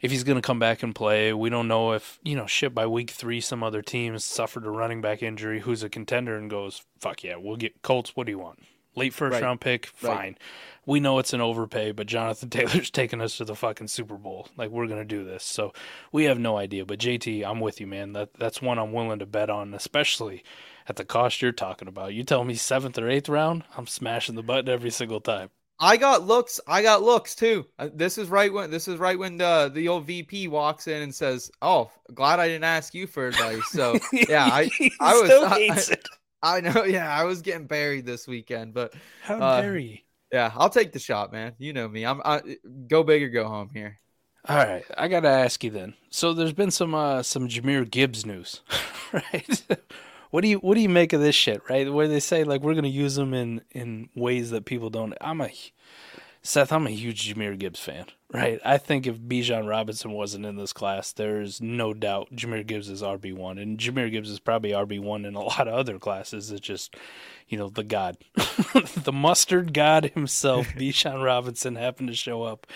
if he's going to come back and play. We don't know if, you know, shit, by week three, some other team has suffered a running back injury who's a contender and goes, fuck yeah, we'll get Colts. What do you want? Late first right. round pick, fine. Right. We know it's an overpay, but Jonathan Taylor's taking us to the fucking Super Bowl. Like, we're going to do this. So we have no idea. But J T, I'm with you, man. That That's one I'm willing to bet on, especially at the cost you're talking about. You tell me seventh or eighth round, I'm smashing the button every single time. I got looks. I got looks too. This is right when this is right when the, the old V P walks in and says, "Oh, glad I didn't ask you for advice." So yeah, I I was. Still hates I, it. I know, yeah, I was getting buried this weekend, but how uh, dare you? Yeah, I'll take the shot, man. You know me. I'm I, go big or go home here. All right, I gotta ask you then. So there's been some uh, some Jahmyr Gibbs news, right? What do you what do you make of this shit, right? Where they say like we're gonna use them in, in ways that people don't. I'm a Seth. I'm a huge Jahmyr Gibbs fan, right? I think if Bijan Robinson wasn't in this class, there's no doubt Jahmyr Gibbs is R B one, and Jahmyr Gibbs is probably R B one in a lot of other classes. It's just, you know, the god, the mustard god himself, Bijan Robinson, happened to show up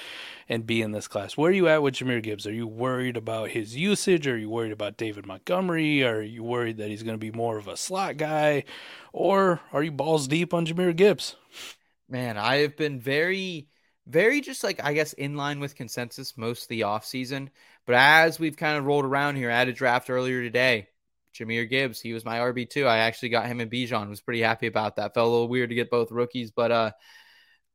and be in this class. Where are you at with Jahmyr Gibbs? Are you worried about his usage? Are you worried about David Montgomery? Are you worried that he's going to be more of a slot guy, or are you balls deep on Jahmyr Gibbs? Man, I have been very... Very just like, I guess, in line with consensus most of the offseason. But as we've kind of rolled around here, I had a draft earlier today. Jahmyr Gibbs, he was my R B two. I actually got him and Bijan. Was pretty happy about that. Felt a little weird to get both rookies, but uh,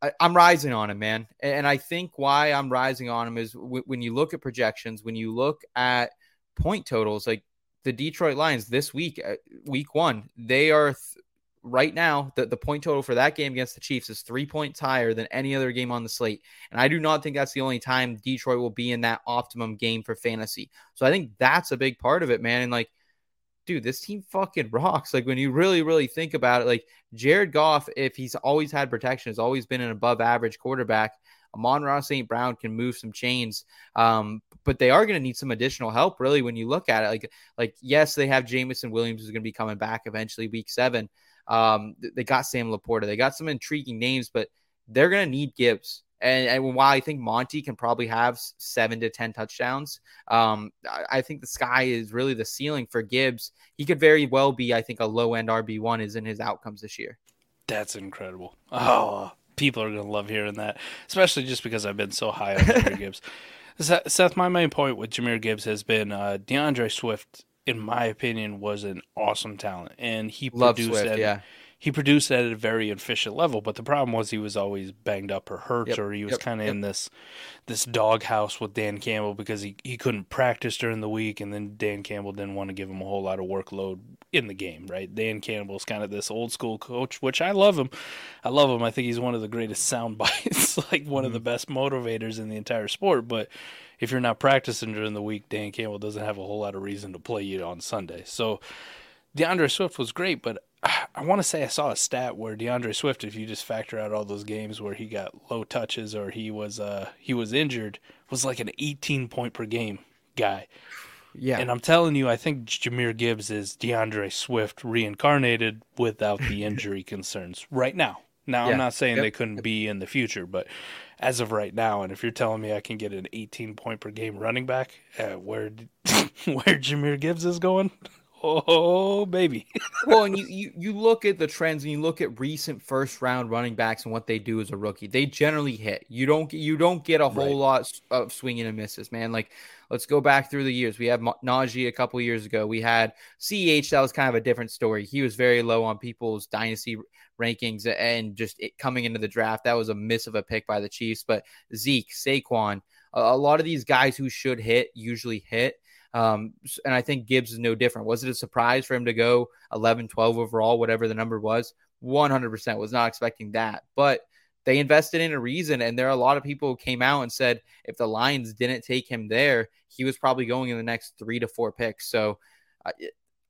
I, I'm rising on him, man. And I think why I'm rising on him is w- when you look at projections, when you look at point totals, like the Detroit Lions this week, week one, they are... Th- Right now, the, the point total for that game against the Chiefs is three points higher than any other game on the slate. And I do not think that's the only time Detroit will be in that optimum game for fantasy. So I think that's a big part of it, man. And like, dude, this team fucking rocks. Like when you really, really think about it, like Jared Goff, if he's always had protection, has always been an above average quarterback. Amon-Ra Saint Brown can move some chains, um, but they are going to need some additional help, really, when you look at it. Like, like yes, they have Jamison Williams who's going to be coming back eventually week seven. Um, they got Sam Laporta. They got some intriguing names, but they're going to need Gibbs. And, and while I think Monty can probably have seven to ten touchdowns, um, I, I think the sky is really the ceiling for Gibbs. He could very well be, I think, a low-end R B one is in his outcomes this year. That's incredible. Oh, people are going to love hearing that, especially just because I've been so high on Jahmyr Gibbs. Seth, my main point with Jahmyr Gibbs has been uh, DeAndre Swift, in my opinion, was an awesome talent. And he Love produced Swift, at yeah. he produced at a very efficient level, but the problem was he was always banged up or hurt, yep, or he was yep, kind of yep. in this this doghouse with Dan Campbell because he, he couldn't practice during the week, and then Dan Campbell didn't want to give him a whole lot of workload in the game, right? Dan Campbell's kind of this old school coach, which I love him. I love him. I think he's one of the greatest sound bites, like one mm-hmm. of the best motivators in the entire sport, but if you're not practicing during the week, Dan Campbell doesn't have a whole lot of reason to play you on Sunday. So DeAndre Swift was great, but I want to say I saw a stat where DeAndre Swift, if you just factor out all those games where he got low touches or he was uh, he was injured, was like an eighteen point per game guy. Yeah, and I'm telling you, I think Jahmyr Gibbs is DeAndre Swift reincarnated without the injury concerns right now. Now, yeah. I'm not saying yep. they couldn't be in the future, but as of right now, and if you're telling me I can get an eighteen point per game running back, uh, where where Jahmyr Gibbs is going, oh baby. Well, and you, you you look at the trends and you look at recent first round running backs and what they do as a rookie. They generally hit. You don't you don't get a whole right. lot of swinging and misses, man. Like, let's go back through the years. We had Najee a couple years ago. We had C H. That was kind of a different story. He was very low on people's dynasty rankings and just it coming into the draft. That was a miss of a pick by the Chiefs. But Zeke, Saquon, a, a lot of these guys who should hit usually hit. Um, and I think Gibbs is no different. Was it a surprise for him to go eleven, twelve overall, whatever the number was? one hundred percent was not expecting that. But they invested in a reason, and there are a lot of people who came out and said if the Lions didn't take him there, he was probably going in the next three to four picks. So uh,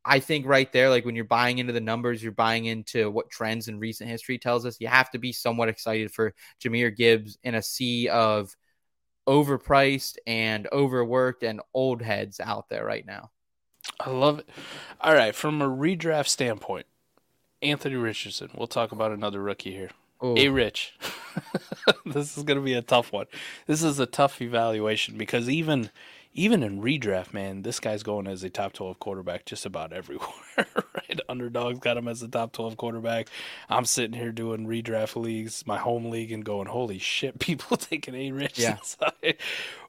I think right there, like when you're buying into the numbers, you're buying into what trends in recent history tells us, you have to be somewhat excited for Jahmyr Gibbs in a sea of overpriced and overworked and old heads out there right now. I love it. All right. From a redraft standpoint, Anthony Richardson, we'll talk about another rookie here. Ooh. A Rich. This is going to be a tough one. This is a tough evaluation because even Even in redraft, man, this guy's going as a top twelve quarterback just about everywhere, right? Underdog's got him as a top twelve quarterback. I'm sitting here doing redraft leagues, my home league, and going, holy shit, people taking A. Rich. Yeah.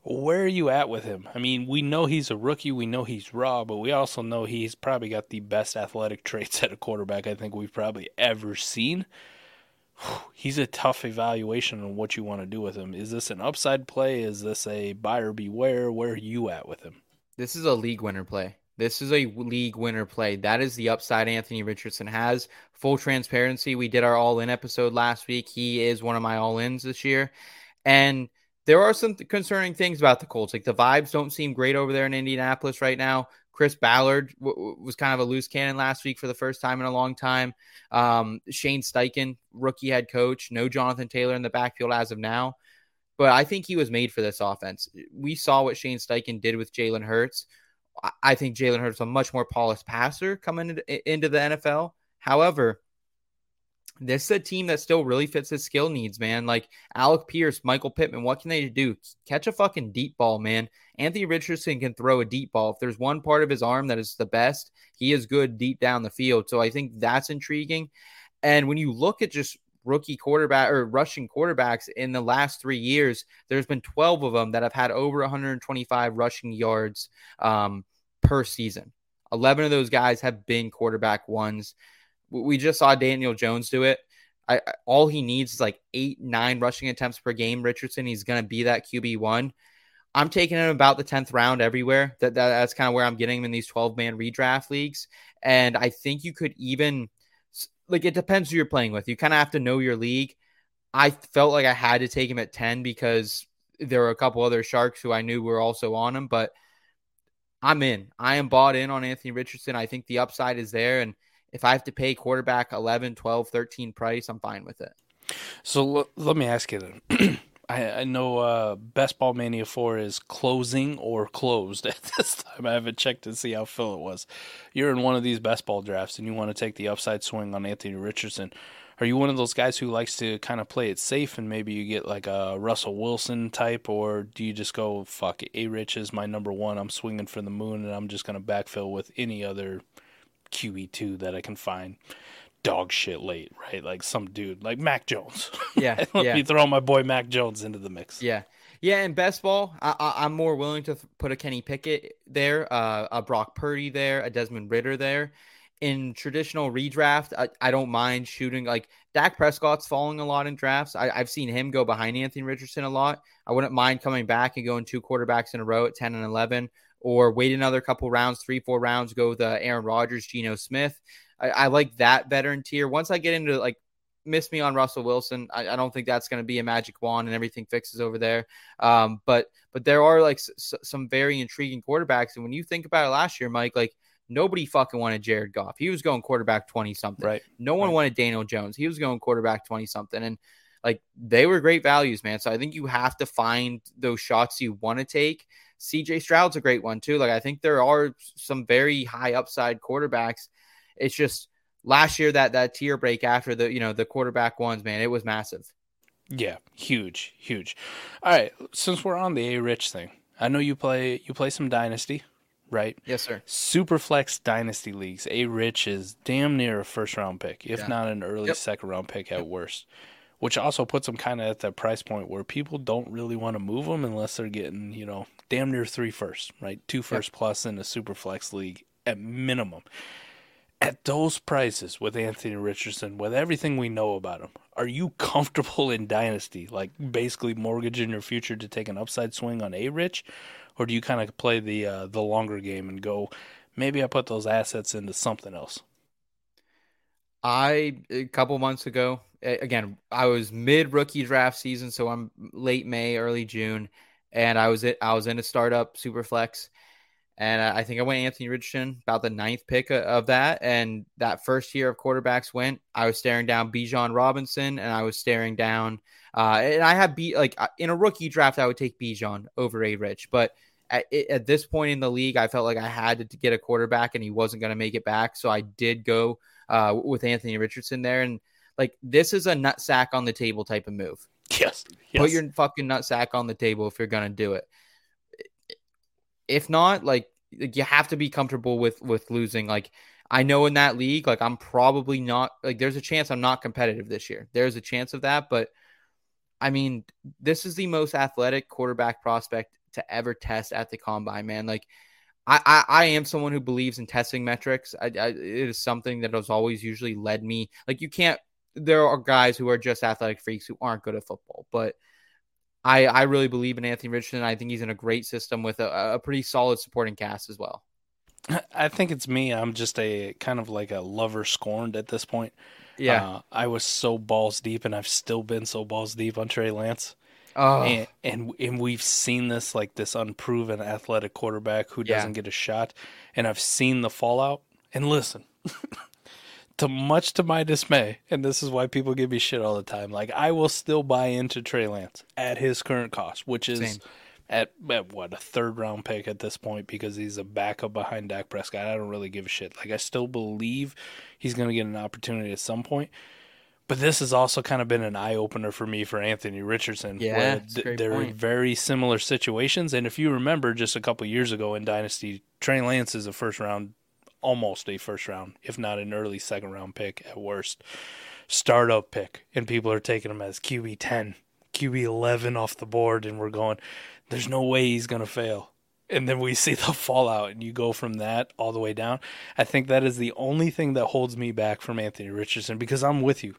Where are you at with him? I mean, we know he's a rookie. We know he's raw, but we also know he's probably got the best athletic traits at a quarterback I think we've probably ever seen. He's a tough evaluation on what you want to do with him. Is this an upside play? Is this a buyer beware? Where are you at with him? This is a league winner play. This is a league winner play. That is the upside Anthony Richardson has. Full transparency, we did our all-in episode last week. He is one of my all-ins this year. And there are some th- concerning things about the Colts. Like the vibes don't seem great over there in Indianapolis right now. Chris Ballard w- was kind of a loose cannon last week for the first time in a long time. Um, Shane Steichen, rookie head coach. No Jonathan Taylor in the backfield as of now. But I think he was made for this offense. We saw what Shane Steichen did with Jalen Hurts. I, I think Jalen Hurts is a much more polished passer coming into, into the N F L. However, this is a team that still really fits his skill needs, man. Like Alec Pierce, Michael Pittman, what can they do? Catch a fucking deep ball, man. Anthony Richardson can throw a deep ball. If there's one part of his arm that is the best, he is good deep down the field. So I think that's intriguing. And when you look at just rookie quarterback or rushing quarterbacks in the last three years, there's been twelve of them that have had over one hundred twenty-five rushing yards um, per season. eleven of those guys have been quarterback ones. We just saw Daniel Jones do it. I, I, all he needs is like eight, nine rushing attempts per game. Richardson, he's going to be that Q B one. I'm taking him about the tenth round everywhere. That, that That's kind of where I'm getting him in these twelve-man redraft leagues. And I think you could even – like it depends who you're playing with. You kind of have to know your league. I felt like I had to take him at ten because there were a couple other Sharks who I knew were also on him. But I'm in. I am bought in on Anthony Richardson. I think the upside is there. And if I have to pay quarterback eleven, twelve, thirteen price, I'm fine with it. So l- let me ask you then. I, I know uh, Best Ball Mania four is closing or closed at this time. I haven't checked to see how full it was. You're in one of these best ball drafts and you want to take the upside swing on Anthony Richardson. Are you one of those guys who likes to kind of play it safe and maybe you get like a Russell Wilson type, or do you just go, fuck it, A-Rich is my number one, I'm swinging for the moon and I'm just going to backfill with any other Q B two that I can find dog shit late, right? Like some dude like Mac Jones. Yeah. Let yeah. me throw my boy Mac Jones into the mix. Yeah. Yeah. And best ball, I, I, I'm more willing to th- put a Kenny Pickett there, uh, a Brock Purdy there, a Desmond Ridder there. In traditional redraft, I, I don't mind shooting. Like Dak Prescott's falling a lot in drafts. I, I've seen him go behind Anthony Richardson a lot. I wouldn't mind coming back and going two quarterbacks in a row at ten and eleven. Or wait another couple rounds, three, four rounds, go with uh, Aaron Rodgers, Geno Smith. I, I like that veteran tier. Once I get into, like, miss me on Russell Wilson, I, I don't think that's going to be a magic wand and everything fixes over there. Um, but but there are, like, s- some very intriguing quarterbacks. And when you think about it last year, Mike, like, nobody fucking wanted Jared Goff. He was going quarterback twenty-something. Right. No one right. wanted Daniel Jones. He was going quarterback twenty-something. And, like, they were great values, man. So I think you have to find those shots you want to take. C J Stroud's a great one too. Like I think there are some very high upside quarterbacks. It's just last year that that tier break after the, you know, the quarterback ones, man, it was massive. Yeah. Huge, huge. All right. Since we're on the A Rich thing, I know you play, you play some dynasty, right? Yes, sir. Superflex dynasty leagues. A Rich is damn near a first round pick, if yeah. not an early yep. second round pick at yep. worst. Which also puts them kind of at that price point where people don't really want to move them unless they're getting, you know, damn near three firsts, right? Two firsts yep. plus in a super flex league at minimum. At those prices with Anthony Richardson, with everything we know about him, are you comfortable in dynasty? Like basically mortgaging your future to take an upside swing on A-Rich? Or do you kind of play the uh, the longer game and go, maybe I put those assets into something else? I, a couple months ago, again, I was mid rookie draft season. So I'm late May, early June. And I was, I was in a startup super flex And uh, I think I went Anthony Richardson, about the ninth pick of, of that. And that first year of quarterbacks went, I was staring down Bijan Robinson, and I was staring down. Uh, and I have B like in a rookie draft, I would take Bijan over A. Rich. But at, at this point in the league, I felt like I had to get a quarterback, and he wasn't going to make it back. So I did go uh, with Anthony Richardson there. And like, this is a nut sack on the table type of move. Yes. yes. Put your fucking nut sack on the table if you're going to do it. If not, like, you have to be comfortable with, with losing. Like, I know in that league, like, I'm probably not, like, there's a chance I'm not competitive this year. There's a chance of that. But I mean, this is the most athletic quarterback prospect to ever test at the combine, man. Like, I, I, I am someone who believes in testing metrics. I, I, it is something that has always usually led me. Like, you can't, there are guys who are just athletic freaks who aren't good at football, but I, I really believe in Anthony Richardson. I think he's in a great system with a, a pretty solid supporting cast as well. I think it's me. I'm just a kind of like a lover scorned at this point. Yeah. Uh, I was so balls deep, and I've still been so balls deep on Trey Lance. Oh. And, and and we've seen this, like this unproven athletic quarterback who doesn't yeah. get a shot. And I've seen the fallout. And listen, to much to my dismay, and this is why people give me shit all the time, like, I will still buy into Trey Lance at his current cost, which is at, at, what, a third-round pick at this point, because he's a backup behind Dak Prescott. I don't really give a shit. Like, I still believe he's going to get an opportunity at some point. But this has also kind of been an eye-opener for me for Anthony Richardson. Yeah, th- there were very similar situations. And if you remember, just a couple years ago in Dynasty, Trey Lance is a first-round almost a first round, if not an early second round pick at worst, startup pick. And people are taking him as Q B ten, Q B eleven off the board. And we're going, there's no way he's going to fail. And then we see the fallout, and you go from that all the way down. I think that is the only thing that holds me back from Anthony Richardson, because I'm with you.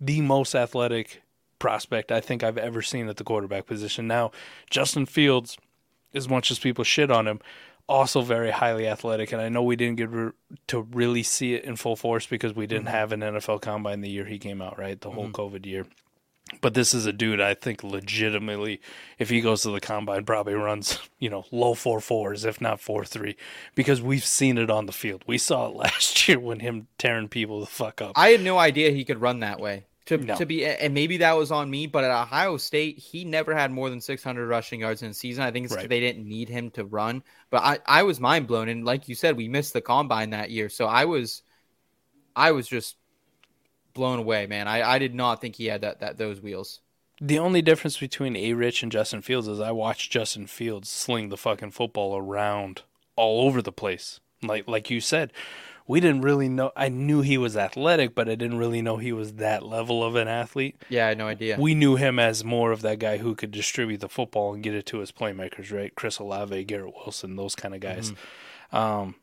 The most athletic prospect I think I've ever seen at the quarterback position. Now, Justin Fields, as much as people shit on him, also very highly athletic, and I know we didn't get re- to really see it in full force because we didn't mm-hmm. have an N F L combine the year he came out, right? The whole mm-hmm. COVID year. But this is a dude I think legitimately, if he goes to the combine, probably runs, you know, low four fours, if not four three, because we've seen it on the field. We saw it last year when him tearing people the fuck up. I had no idea he could run that way. To, no. to be, and maybe that was on me, but at Ohio State, he never had more than six hundred rushing yards in a season. I think it's right. They didn't need him to run, but I, I was mind blown. And like you said, we missed the combine that year. So I was, I was just blown away, man. I, I did not think he had that, that, those wheels. The only difference between A. Rich and Justin Fields is I watched Justin Fields sling the fucking football around all over the place. Like, like you said, we didn't really know. I knew he was athletic, but I didn't really know he was that level of an athlete. Yeah, I had no idea. We knew him as more of that guy who could distribute the football and get it to his playmakers, right? Chris Olave, Garrett Wilson, those kind of guys. Mm-hmm. Um,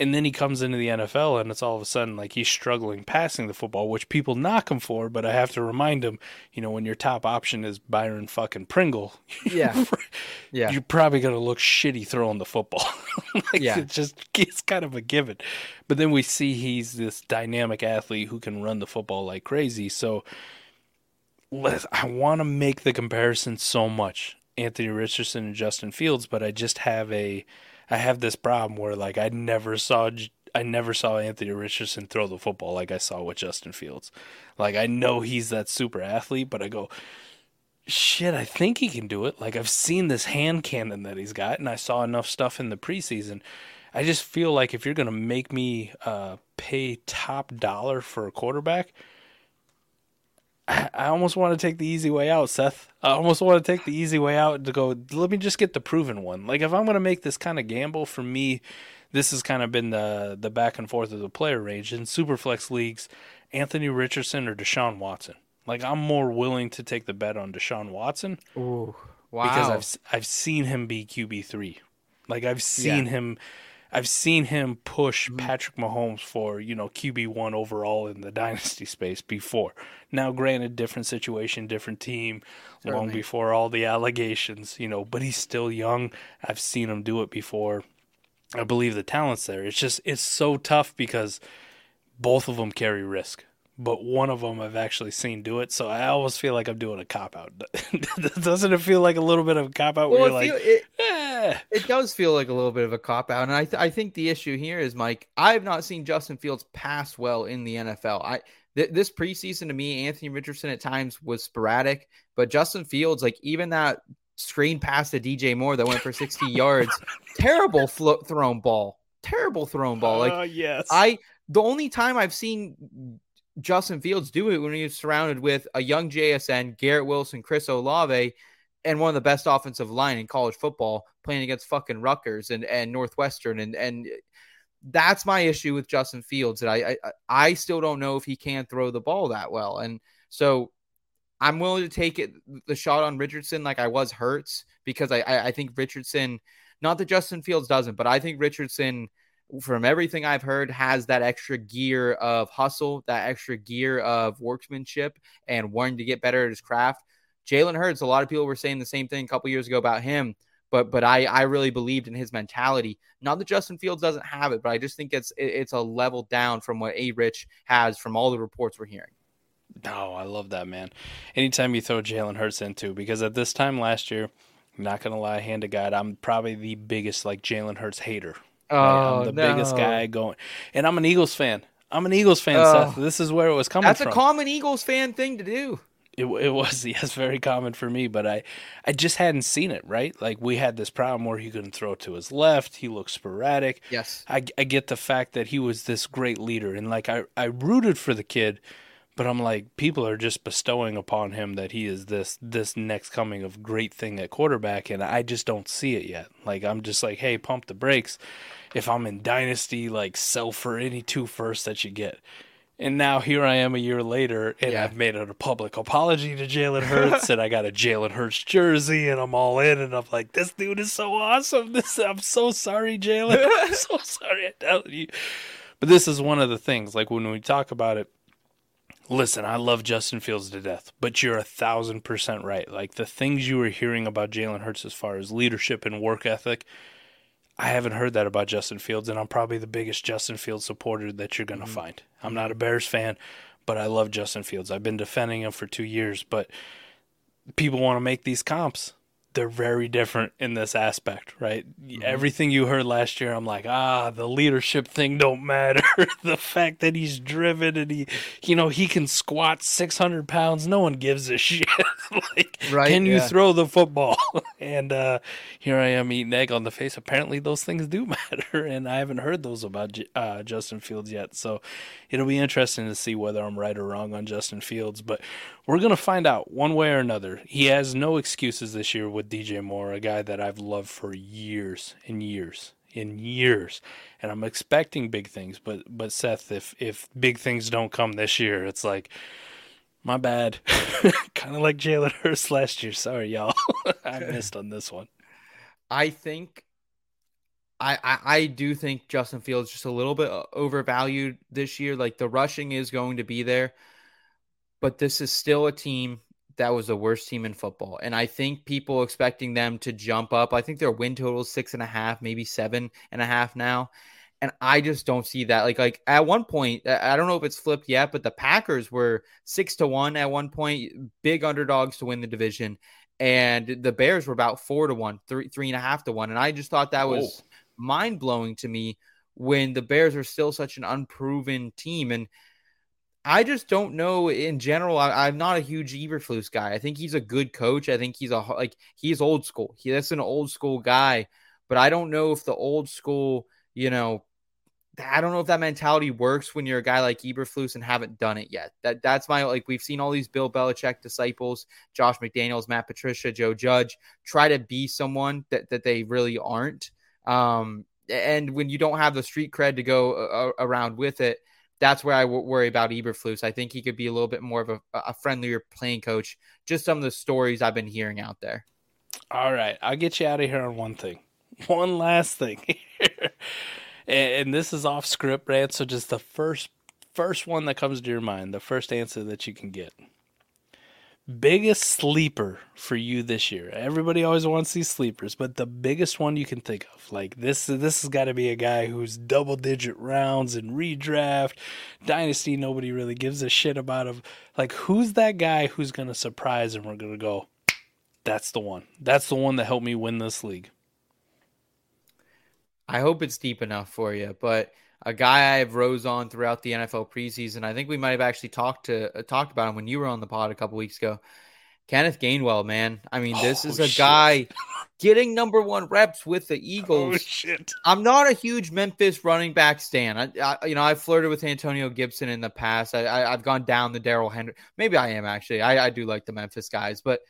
and then he comes into the N F L, and it's all of a sudden like he's struggling passing the football, which people knock him for, but I have to remind him, you know, when your top option is Byron fucking Pringle, yeah, yeah, you're probably going to look shitty throwing the football. Like, yeah. It just, it's kind of a given. But then we see he's this dynamic athlete who can run the football like crazy. So let's, I want to make the comparison so much, Anthony Richardson and Justin Fields, but I just have a, I have this problem where like I never saw, I never saw Anthony Richardson throw the football like I saw with Justin Fields. Like, I know he's that super athlete, but I go, shit, I think he can do it. Like, I've seen this hand cannon that he's got, and I saw enough stuff in the preseason. I just feel like if you're going to make me uh, pay top dollar for a quarterback, I, I almost want to take the easy way out, Seth. I almost want to take the easy way out to go, let me just get the proven one. Like, if I'm going to make this kind of gamble, for me, this has kind of been the the back and forth of the player range. In Superflex leagues, Anthony Richardson or Deshaun Watson. Like, I'm more willing to take the bet on Deshaun Watson. Ooh, wow. Because I've I've seen him be Q B three. Like, I've seen yeah. him I've seen him push mm-hmm. Patrick Mahomes for, you know, Q B one overall in the dynasty space before. Now, granted, different situation, different team, Certainly. long before all the allegations, you know, but he's still young. I've seen him do it before. I believe the talent's there. It's just, it's so tough because both of them carry risk. But one of them I've actually seen do it, so I always feel like I'm doing a cop-out. Doesn't it feel like a little bit of a cop-out well, where you're like, feel, it, eh, yeah. It does feel like a little bit of a cop-out. And I th- I think the issue here is, Mike, I have not seen Justin Fields pass well in the N F L. I th- This preseason, to me, Anthony Richardson at times was sporadic. But Justin Fields, like even that screen pass to D J Moore that went for sixty yards, terrible flo- thrown ball. Terrible thrown ball. Like uh, yes. I the only time I've seen Justin Fields do it when he was surrounded with a young J S N, Garrett Wilson, Chris Olave, and one of the best offensive line in college football playing against fucking Rutgers and, and Northwestern. And, and that's my issue with Justin Fields, that I, I, I still don't know if he can throw the ball that well. And so I'm willing to take it, the shot on Richardson, like I was Hurts, because I, I, I think Richardson, not that Justin Fields doesn't, but I think Richardson, from everything I've heard, has that extra gear of hustle, that extra gear of workmanship and wanting to get better at his craft. Jalen Hurts, a lot of people were saying the same thing a couple years ago about him, but but I, I really believed in his mentality. Not that Justin Fields doesn't have it, but I just think it's it, it's a level down from what A-Rich has from all the reports we're hearing. No, I love that, man. Anytime you throw Jalen Hurts into, because at this time last year, I'm not going to lie, hand to God, I'm probably the biggest like Jalen Hurts hater. Oh, I'm the no. biggest guy going. And I'm an Eagles fan. I'm an Eagles fan, oh, Seth. This is where it was coming That's from. That's a common Eagles fan thing to do. It it was, yes, very common for me, but I, I just hadn't seen it, right? Like, we had this problem where he couldn't throw to his left. He looked sporadic. Yes. I, I get the fact that he was this great leader, and, like, I, I rooted for the kid, but I'm like, people are just bestowing upon him that he is this this next coming of great thing at quarterback, and I just don't see it yet. Like, I'm just like, hey, pump the brakes. If I'm in Dynasty, like, sell for any two firsts that you get. And now here I am a year later, and yeah. I've made a public apology to Jalen Hurts, and I got a Jalen Hurts jersey, and I'm all in, and I'm like, this dude is so awesome. This, I'm so sorry, Jalen. I'm so sorry. I doubt you. But this is one of the things. Like, when we talk about it, listen, I love Justin Fields to death, but you're a thousand percent right. Like, the things you were hearing about Jalen Hurts as far as leadership and work ethic, I haven't heard that about Justin Fields, and I'm probably the biggest Justin Fields supporter that you're going to mm-hmm. find. I'm not a Bears fan, but I love Justin Fields. I've been defending him for two years, but people want to make these comps. They're very different in this aspect, right? Mm-hmm. Everything you heard last year, I'm like, ah, the leadership thing don't matter. The fact that he's driven and he, you know, he can squat six hundred pounds. No one gives a shit. Like, right, can yeah. you throw the football? And uh, here I am eating egg on the face. Apparently those things do matter, and I haven't heard those about uh, Justin Fields yet. So it'll be interesting to see whether I'm right or wrong on Justin Fields, but we're going to find out one way or another. He has no excuses this year with D J Moore, a guy that I've loved for years and years and years, and I'm expecting big things, but but Seth, if if big things don't come this year, it's like, my bad. Kind of like Jalen Hurts last year. Sorry, y'all. I missed on this one. I think I, I I do think Justin Fields just a little bit overvalued this year. Like, the rushing is going to be there, but this is still a team that was the worst team in football. And I think people expecting them to jump up. I think their win total is six and a half, maybe seven and a half now. And I just don't see that. Like, like at one point, I don't know if it's flipped yet, but the Packers were six to one at one point, big underdogs to win the division. And the Bears were about four to one, three, three and a half to one. And I just thought that was mind blowing to me when the Bears are still such an unproven team. And I just don't know in general. I, I'm not a huge Eberflus guy. I think he's a good coach. I think he's a, like, he's old school. He, that's an old school guy, but I don't know if the old school, you know, I don't know if that mentality works when you're a guy like Eberflus and haven't done it yet. That that's my, like, we've seen all these Bill Belichick disciples, Josh McDaniels, Matt Patricia, Joe Judge, try to be someone that, that they really aren't. Um, and when you don't have the street cred to go uh, around with it, that's where I worry about Eberflus. I think he could be a little bit more of a, a friendlier playing coach. Just some of the stories I've been hearing out there. All right. I'll get you out of here on one thing. One last thing. and, and this is off script, right? So just the first, first one that comes to your mind, the first answer that you can get. Biggest sleeper for you this year. Everybody always wants these sleepers, but the biggest one you can think of, like, this this has got to be a guy who's double digit rounds and redraft dynasty, nobody really gives a shit about him. Like, who's that guy who's gonna surprise and we're gonna go, that's the one that's the one that helped me win this league? I hope it's deep enough for you, but a guy I've rose on throughout the N F L preseason, I think we might've actually talked to uh, talked about him when you were on the pod a couple weeks ago, Kenneth Gainwell, man. I mean, this oh, is a shit. guy getting number one reps with the Eagles. Oh, shit. I'm not a huge Memphis running back stan. I, I, you know, I flirted with Antonio Gibson in the past. I, I, I've gone down the Darryl Henry. Maybe I am actually. I, I do like the Memphis guys, but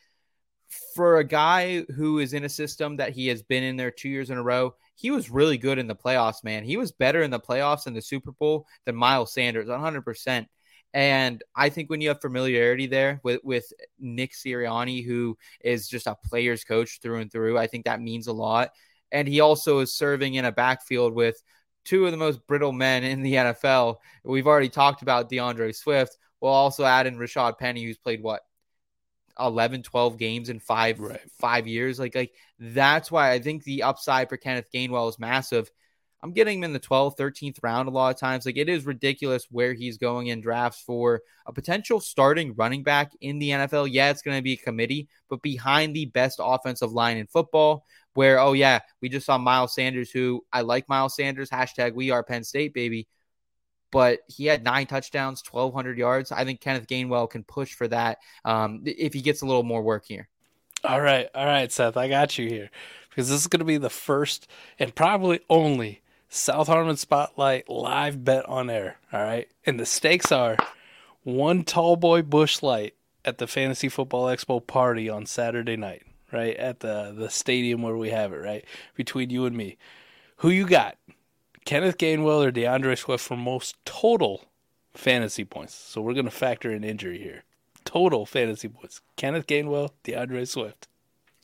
for a guy who is in a system that he has been in there two years in a row, he was really good in the playoffs, man. He was better in the playoffs and the Super Bowl than Miles Sanders, one hundred percent. And I think when you have familiarity there with, with Nick Sirianni, who is just a player's coach through and through, I think that means a lot. And he also is serving in a backfield with two of the most brittle men in the N F L. We've already talked about DeAndre Swift. We'll also add in Rashad Penny, who's played, what, eleven, twelve games in five, right. five years. Like, like that's why I think the upside for Kenneth Gainwell is massive. I'm getting him in the twelfth, thirteenth round a lot of times. Like, it is ridiculous where he's going in drafts for a potential starting running back in the N F L. Yeah, it's going to be a committee, but behind the best offensive line in football where, oh yeah, we just saw Miles Sanders, who I like Miles Sanders, hashtag we are Penn State, baby. But he had nine touchdowns, twelve hundred yards. I think Kenneth Gainwell can push for that um, if he gets a little more work here. All right. All right, Seth, I got you here because this is going to be the first and probably only South Harmon Spotlight live bet on air, all right? And the stakes are one tall boy bush light at the Fantasy Football Expo party on Saturday night, right, at the, the stadium where we have it, right, between you and me. Who you got, Kenneth Gainwell or DeAndre Swift for most total fantasy points? So we're going to factor in injury here. Total fantasy points. Kenneth Gainwell, DeAndre Swift.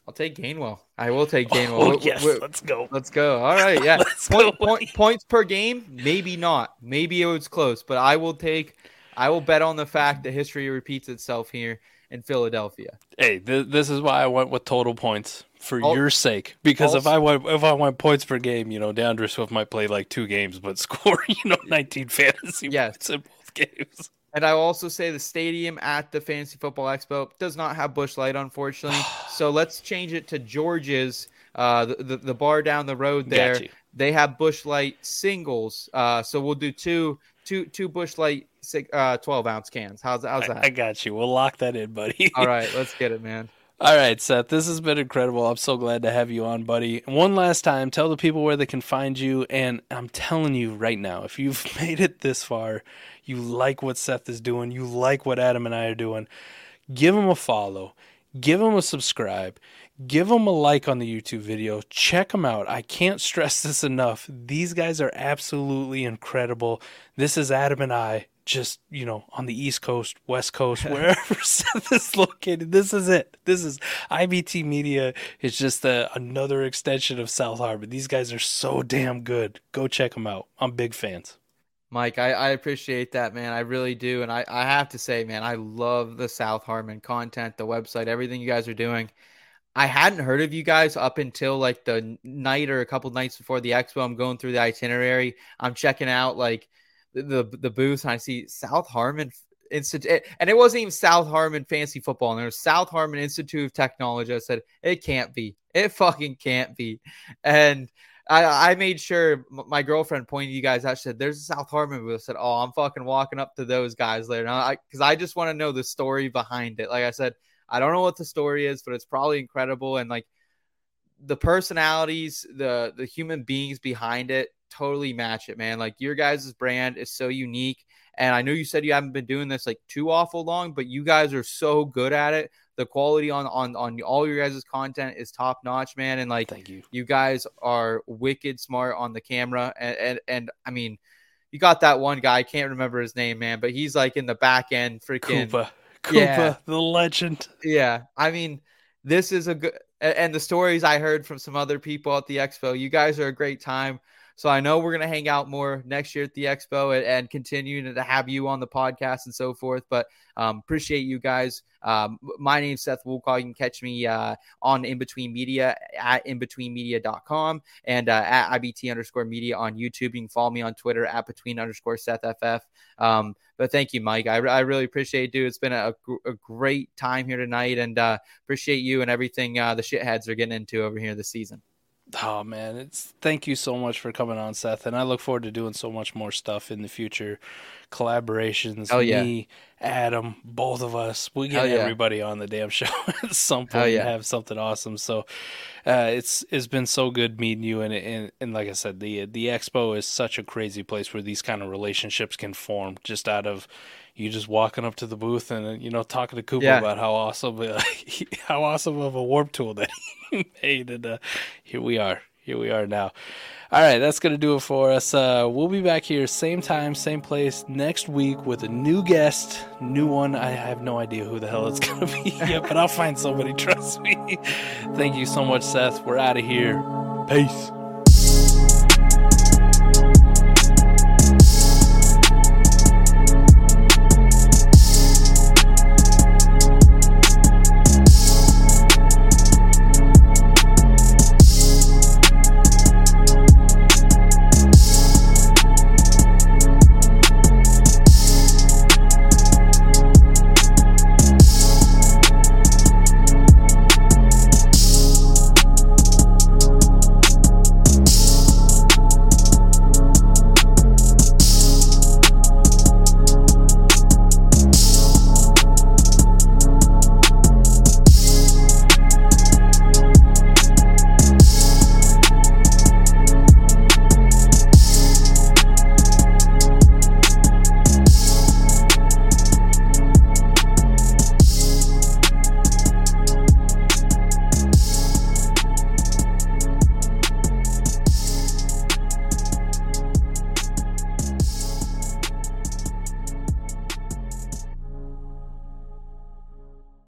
I'll take Gainwell. I will take Gainwell. Oh, yes, we're, let's go. Let's go. All right, yeah. point, point, points per game? Maybe not. Maybe it was close, but I will take – I will bet on the fact that history repeats itself here in Philadelphia. Hey, th- this is why I went with total points for I'll, your sake because I'll, if I went if I went points per game, you know, DeAndre Swift might play like two games but score, you know, nineteen fantasy yes. points in both games. And I will also say the stadium at the Fantasy Football Expo does not have Busch Light, unfortunately. So let's change it to George's, uh, the, the the bar down the road there. They have Busch Light singles. Uh, so we'll do two two two Busch Light uh, twelve-ounce cans. How's, how's that? I, I got you. We'll lock that in, buddy. All right. Let's get it, man. All right, Seth, this has been incredible. I'm so glad to have you on, buddy. One last time, tell the people where they can find you. And I'm telling you right now, if you've made it this far, you like what Seth is doing, you like what Adam and I are doing, give him a follow, give him a subscribe, give him a like on the YouTube video. Check him out. I can't stress this enough. These guys are absolutely incredible. This is Adam and I. Just, you know, on the East Coast, West Coast, wherever Seth is located, this is it. This is I B T Media. It's just a, another extension of South Harbor. These guys are so damn good. Go check them out. I'm big fans. Mike, I, I appreciate that, man. I really do. And I, I have to say, man, I love the South Harbor content, the website, everything you guys are doing. I hadn't heard of you guys up until like the night or a couple nights before the expo. I'm going through the itinerary. I'm checking out like the the booth, and I see South Harmon Institute, and it wasn't even South Harmon Fantasy Football, and there was South Harmon Institute of Technology. I said, it can't be. It fucking can't be. And I, I made sure my girlfriend pointed you guys out. She said, there's a South Harmon booth. I said, oh, I'm fucking walking up to those guys later. Because I, I just want to know the story behind it. Like I said, I don't know what the story is, but it's probably incredible. And like the personalities, the the human beings behind it, totally match it, man. Like your guys' brand is so unique, and I know you said you haven't been doing this like too awful long, but you guys are so good at it. The quality on on on all your guys' content is top notch, man. And like, thank you. You guys are wicked smart on the camera, and and, and I mean, you got that one guy, I can't remember his name, man, but he's like in the back end, freaking Koopa, Koopa, yeah. The legend. Yeah, I mean, this is a good, and the stories I heard from some other people at the expo. You guys are a great time. So I know we're going to hang out more next year at the expo and, and continue to have you on the podcast and so forth. But um, appreciate you guys. Um, my name's Seth Woolcock. You can catch me uh, on In Between Media at in between media dot com and uh, at I B T underscore media on YouTube. You can follow me on Twitter at between underscore Seth F F. Um, but thank you, Mike. I, I really appreciate it, dude. It's been a, a great time here tonight, and uh, appreciate you and everything uh, the shitheads are getting into over here this season. Oh, man. It's thank you so much for coming on, Seth. And I look forward to doing so much more stuff in the future. Collaborations. Oh, yeah. Me, Adam, both of us. We get yeah. everybody on the damn show at some point. Oh, yeah. And have something awesome. So uh, it's it's been so good meeting you. And, and and like I said, the the expo is such a crazy place where these kind of relationships can form just out of you just walking up to the booth and, you know, talking to Koopa yeah. about how awesome uh, how awesome of a warp tool that he made. And uh, here we are. Here we are now. All right, that's going to do it for us. Uh, we'll be back here same time, same place next week with a new guest, new one. I have no idea who the hell it's going to be yet, but I'll find somebody, trust me. Thank you so much, Seth. We're out of here. Peace.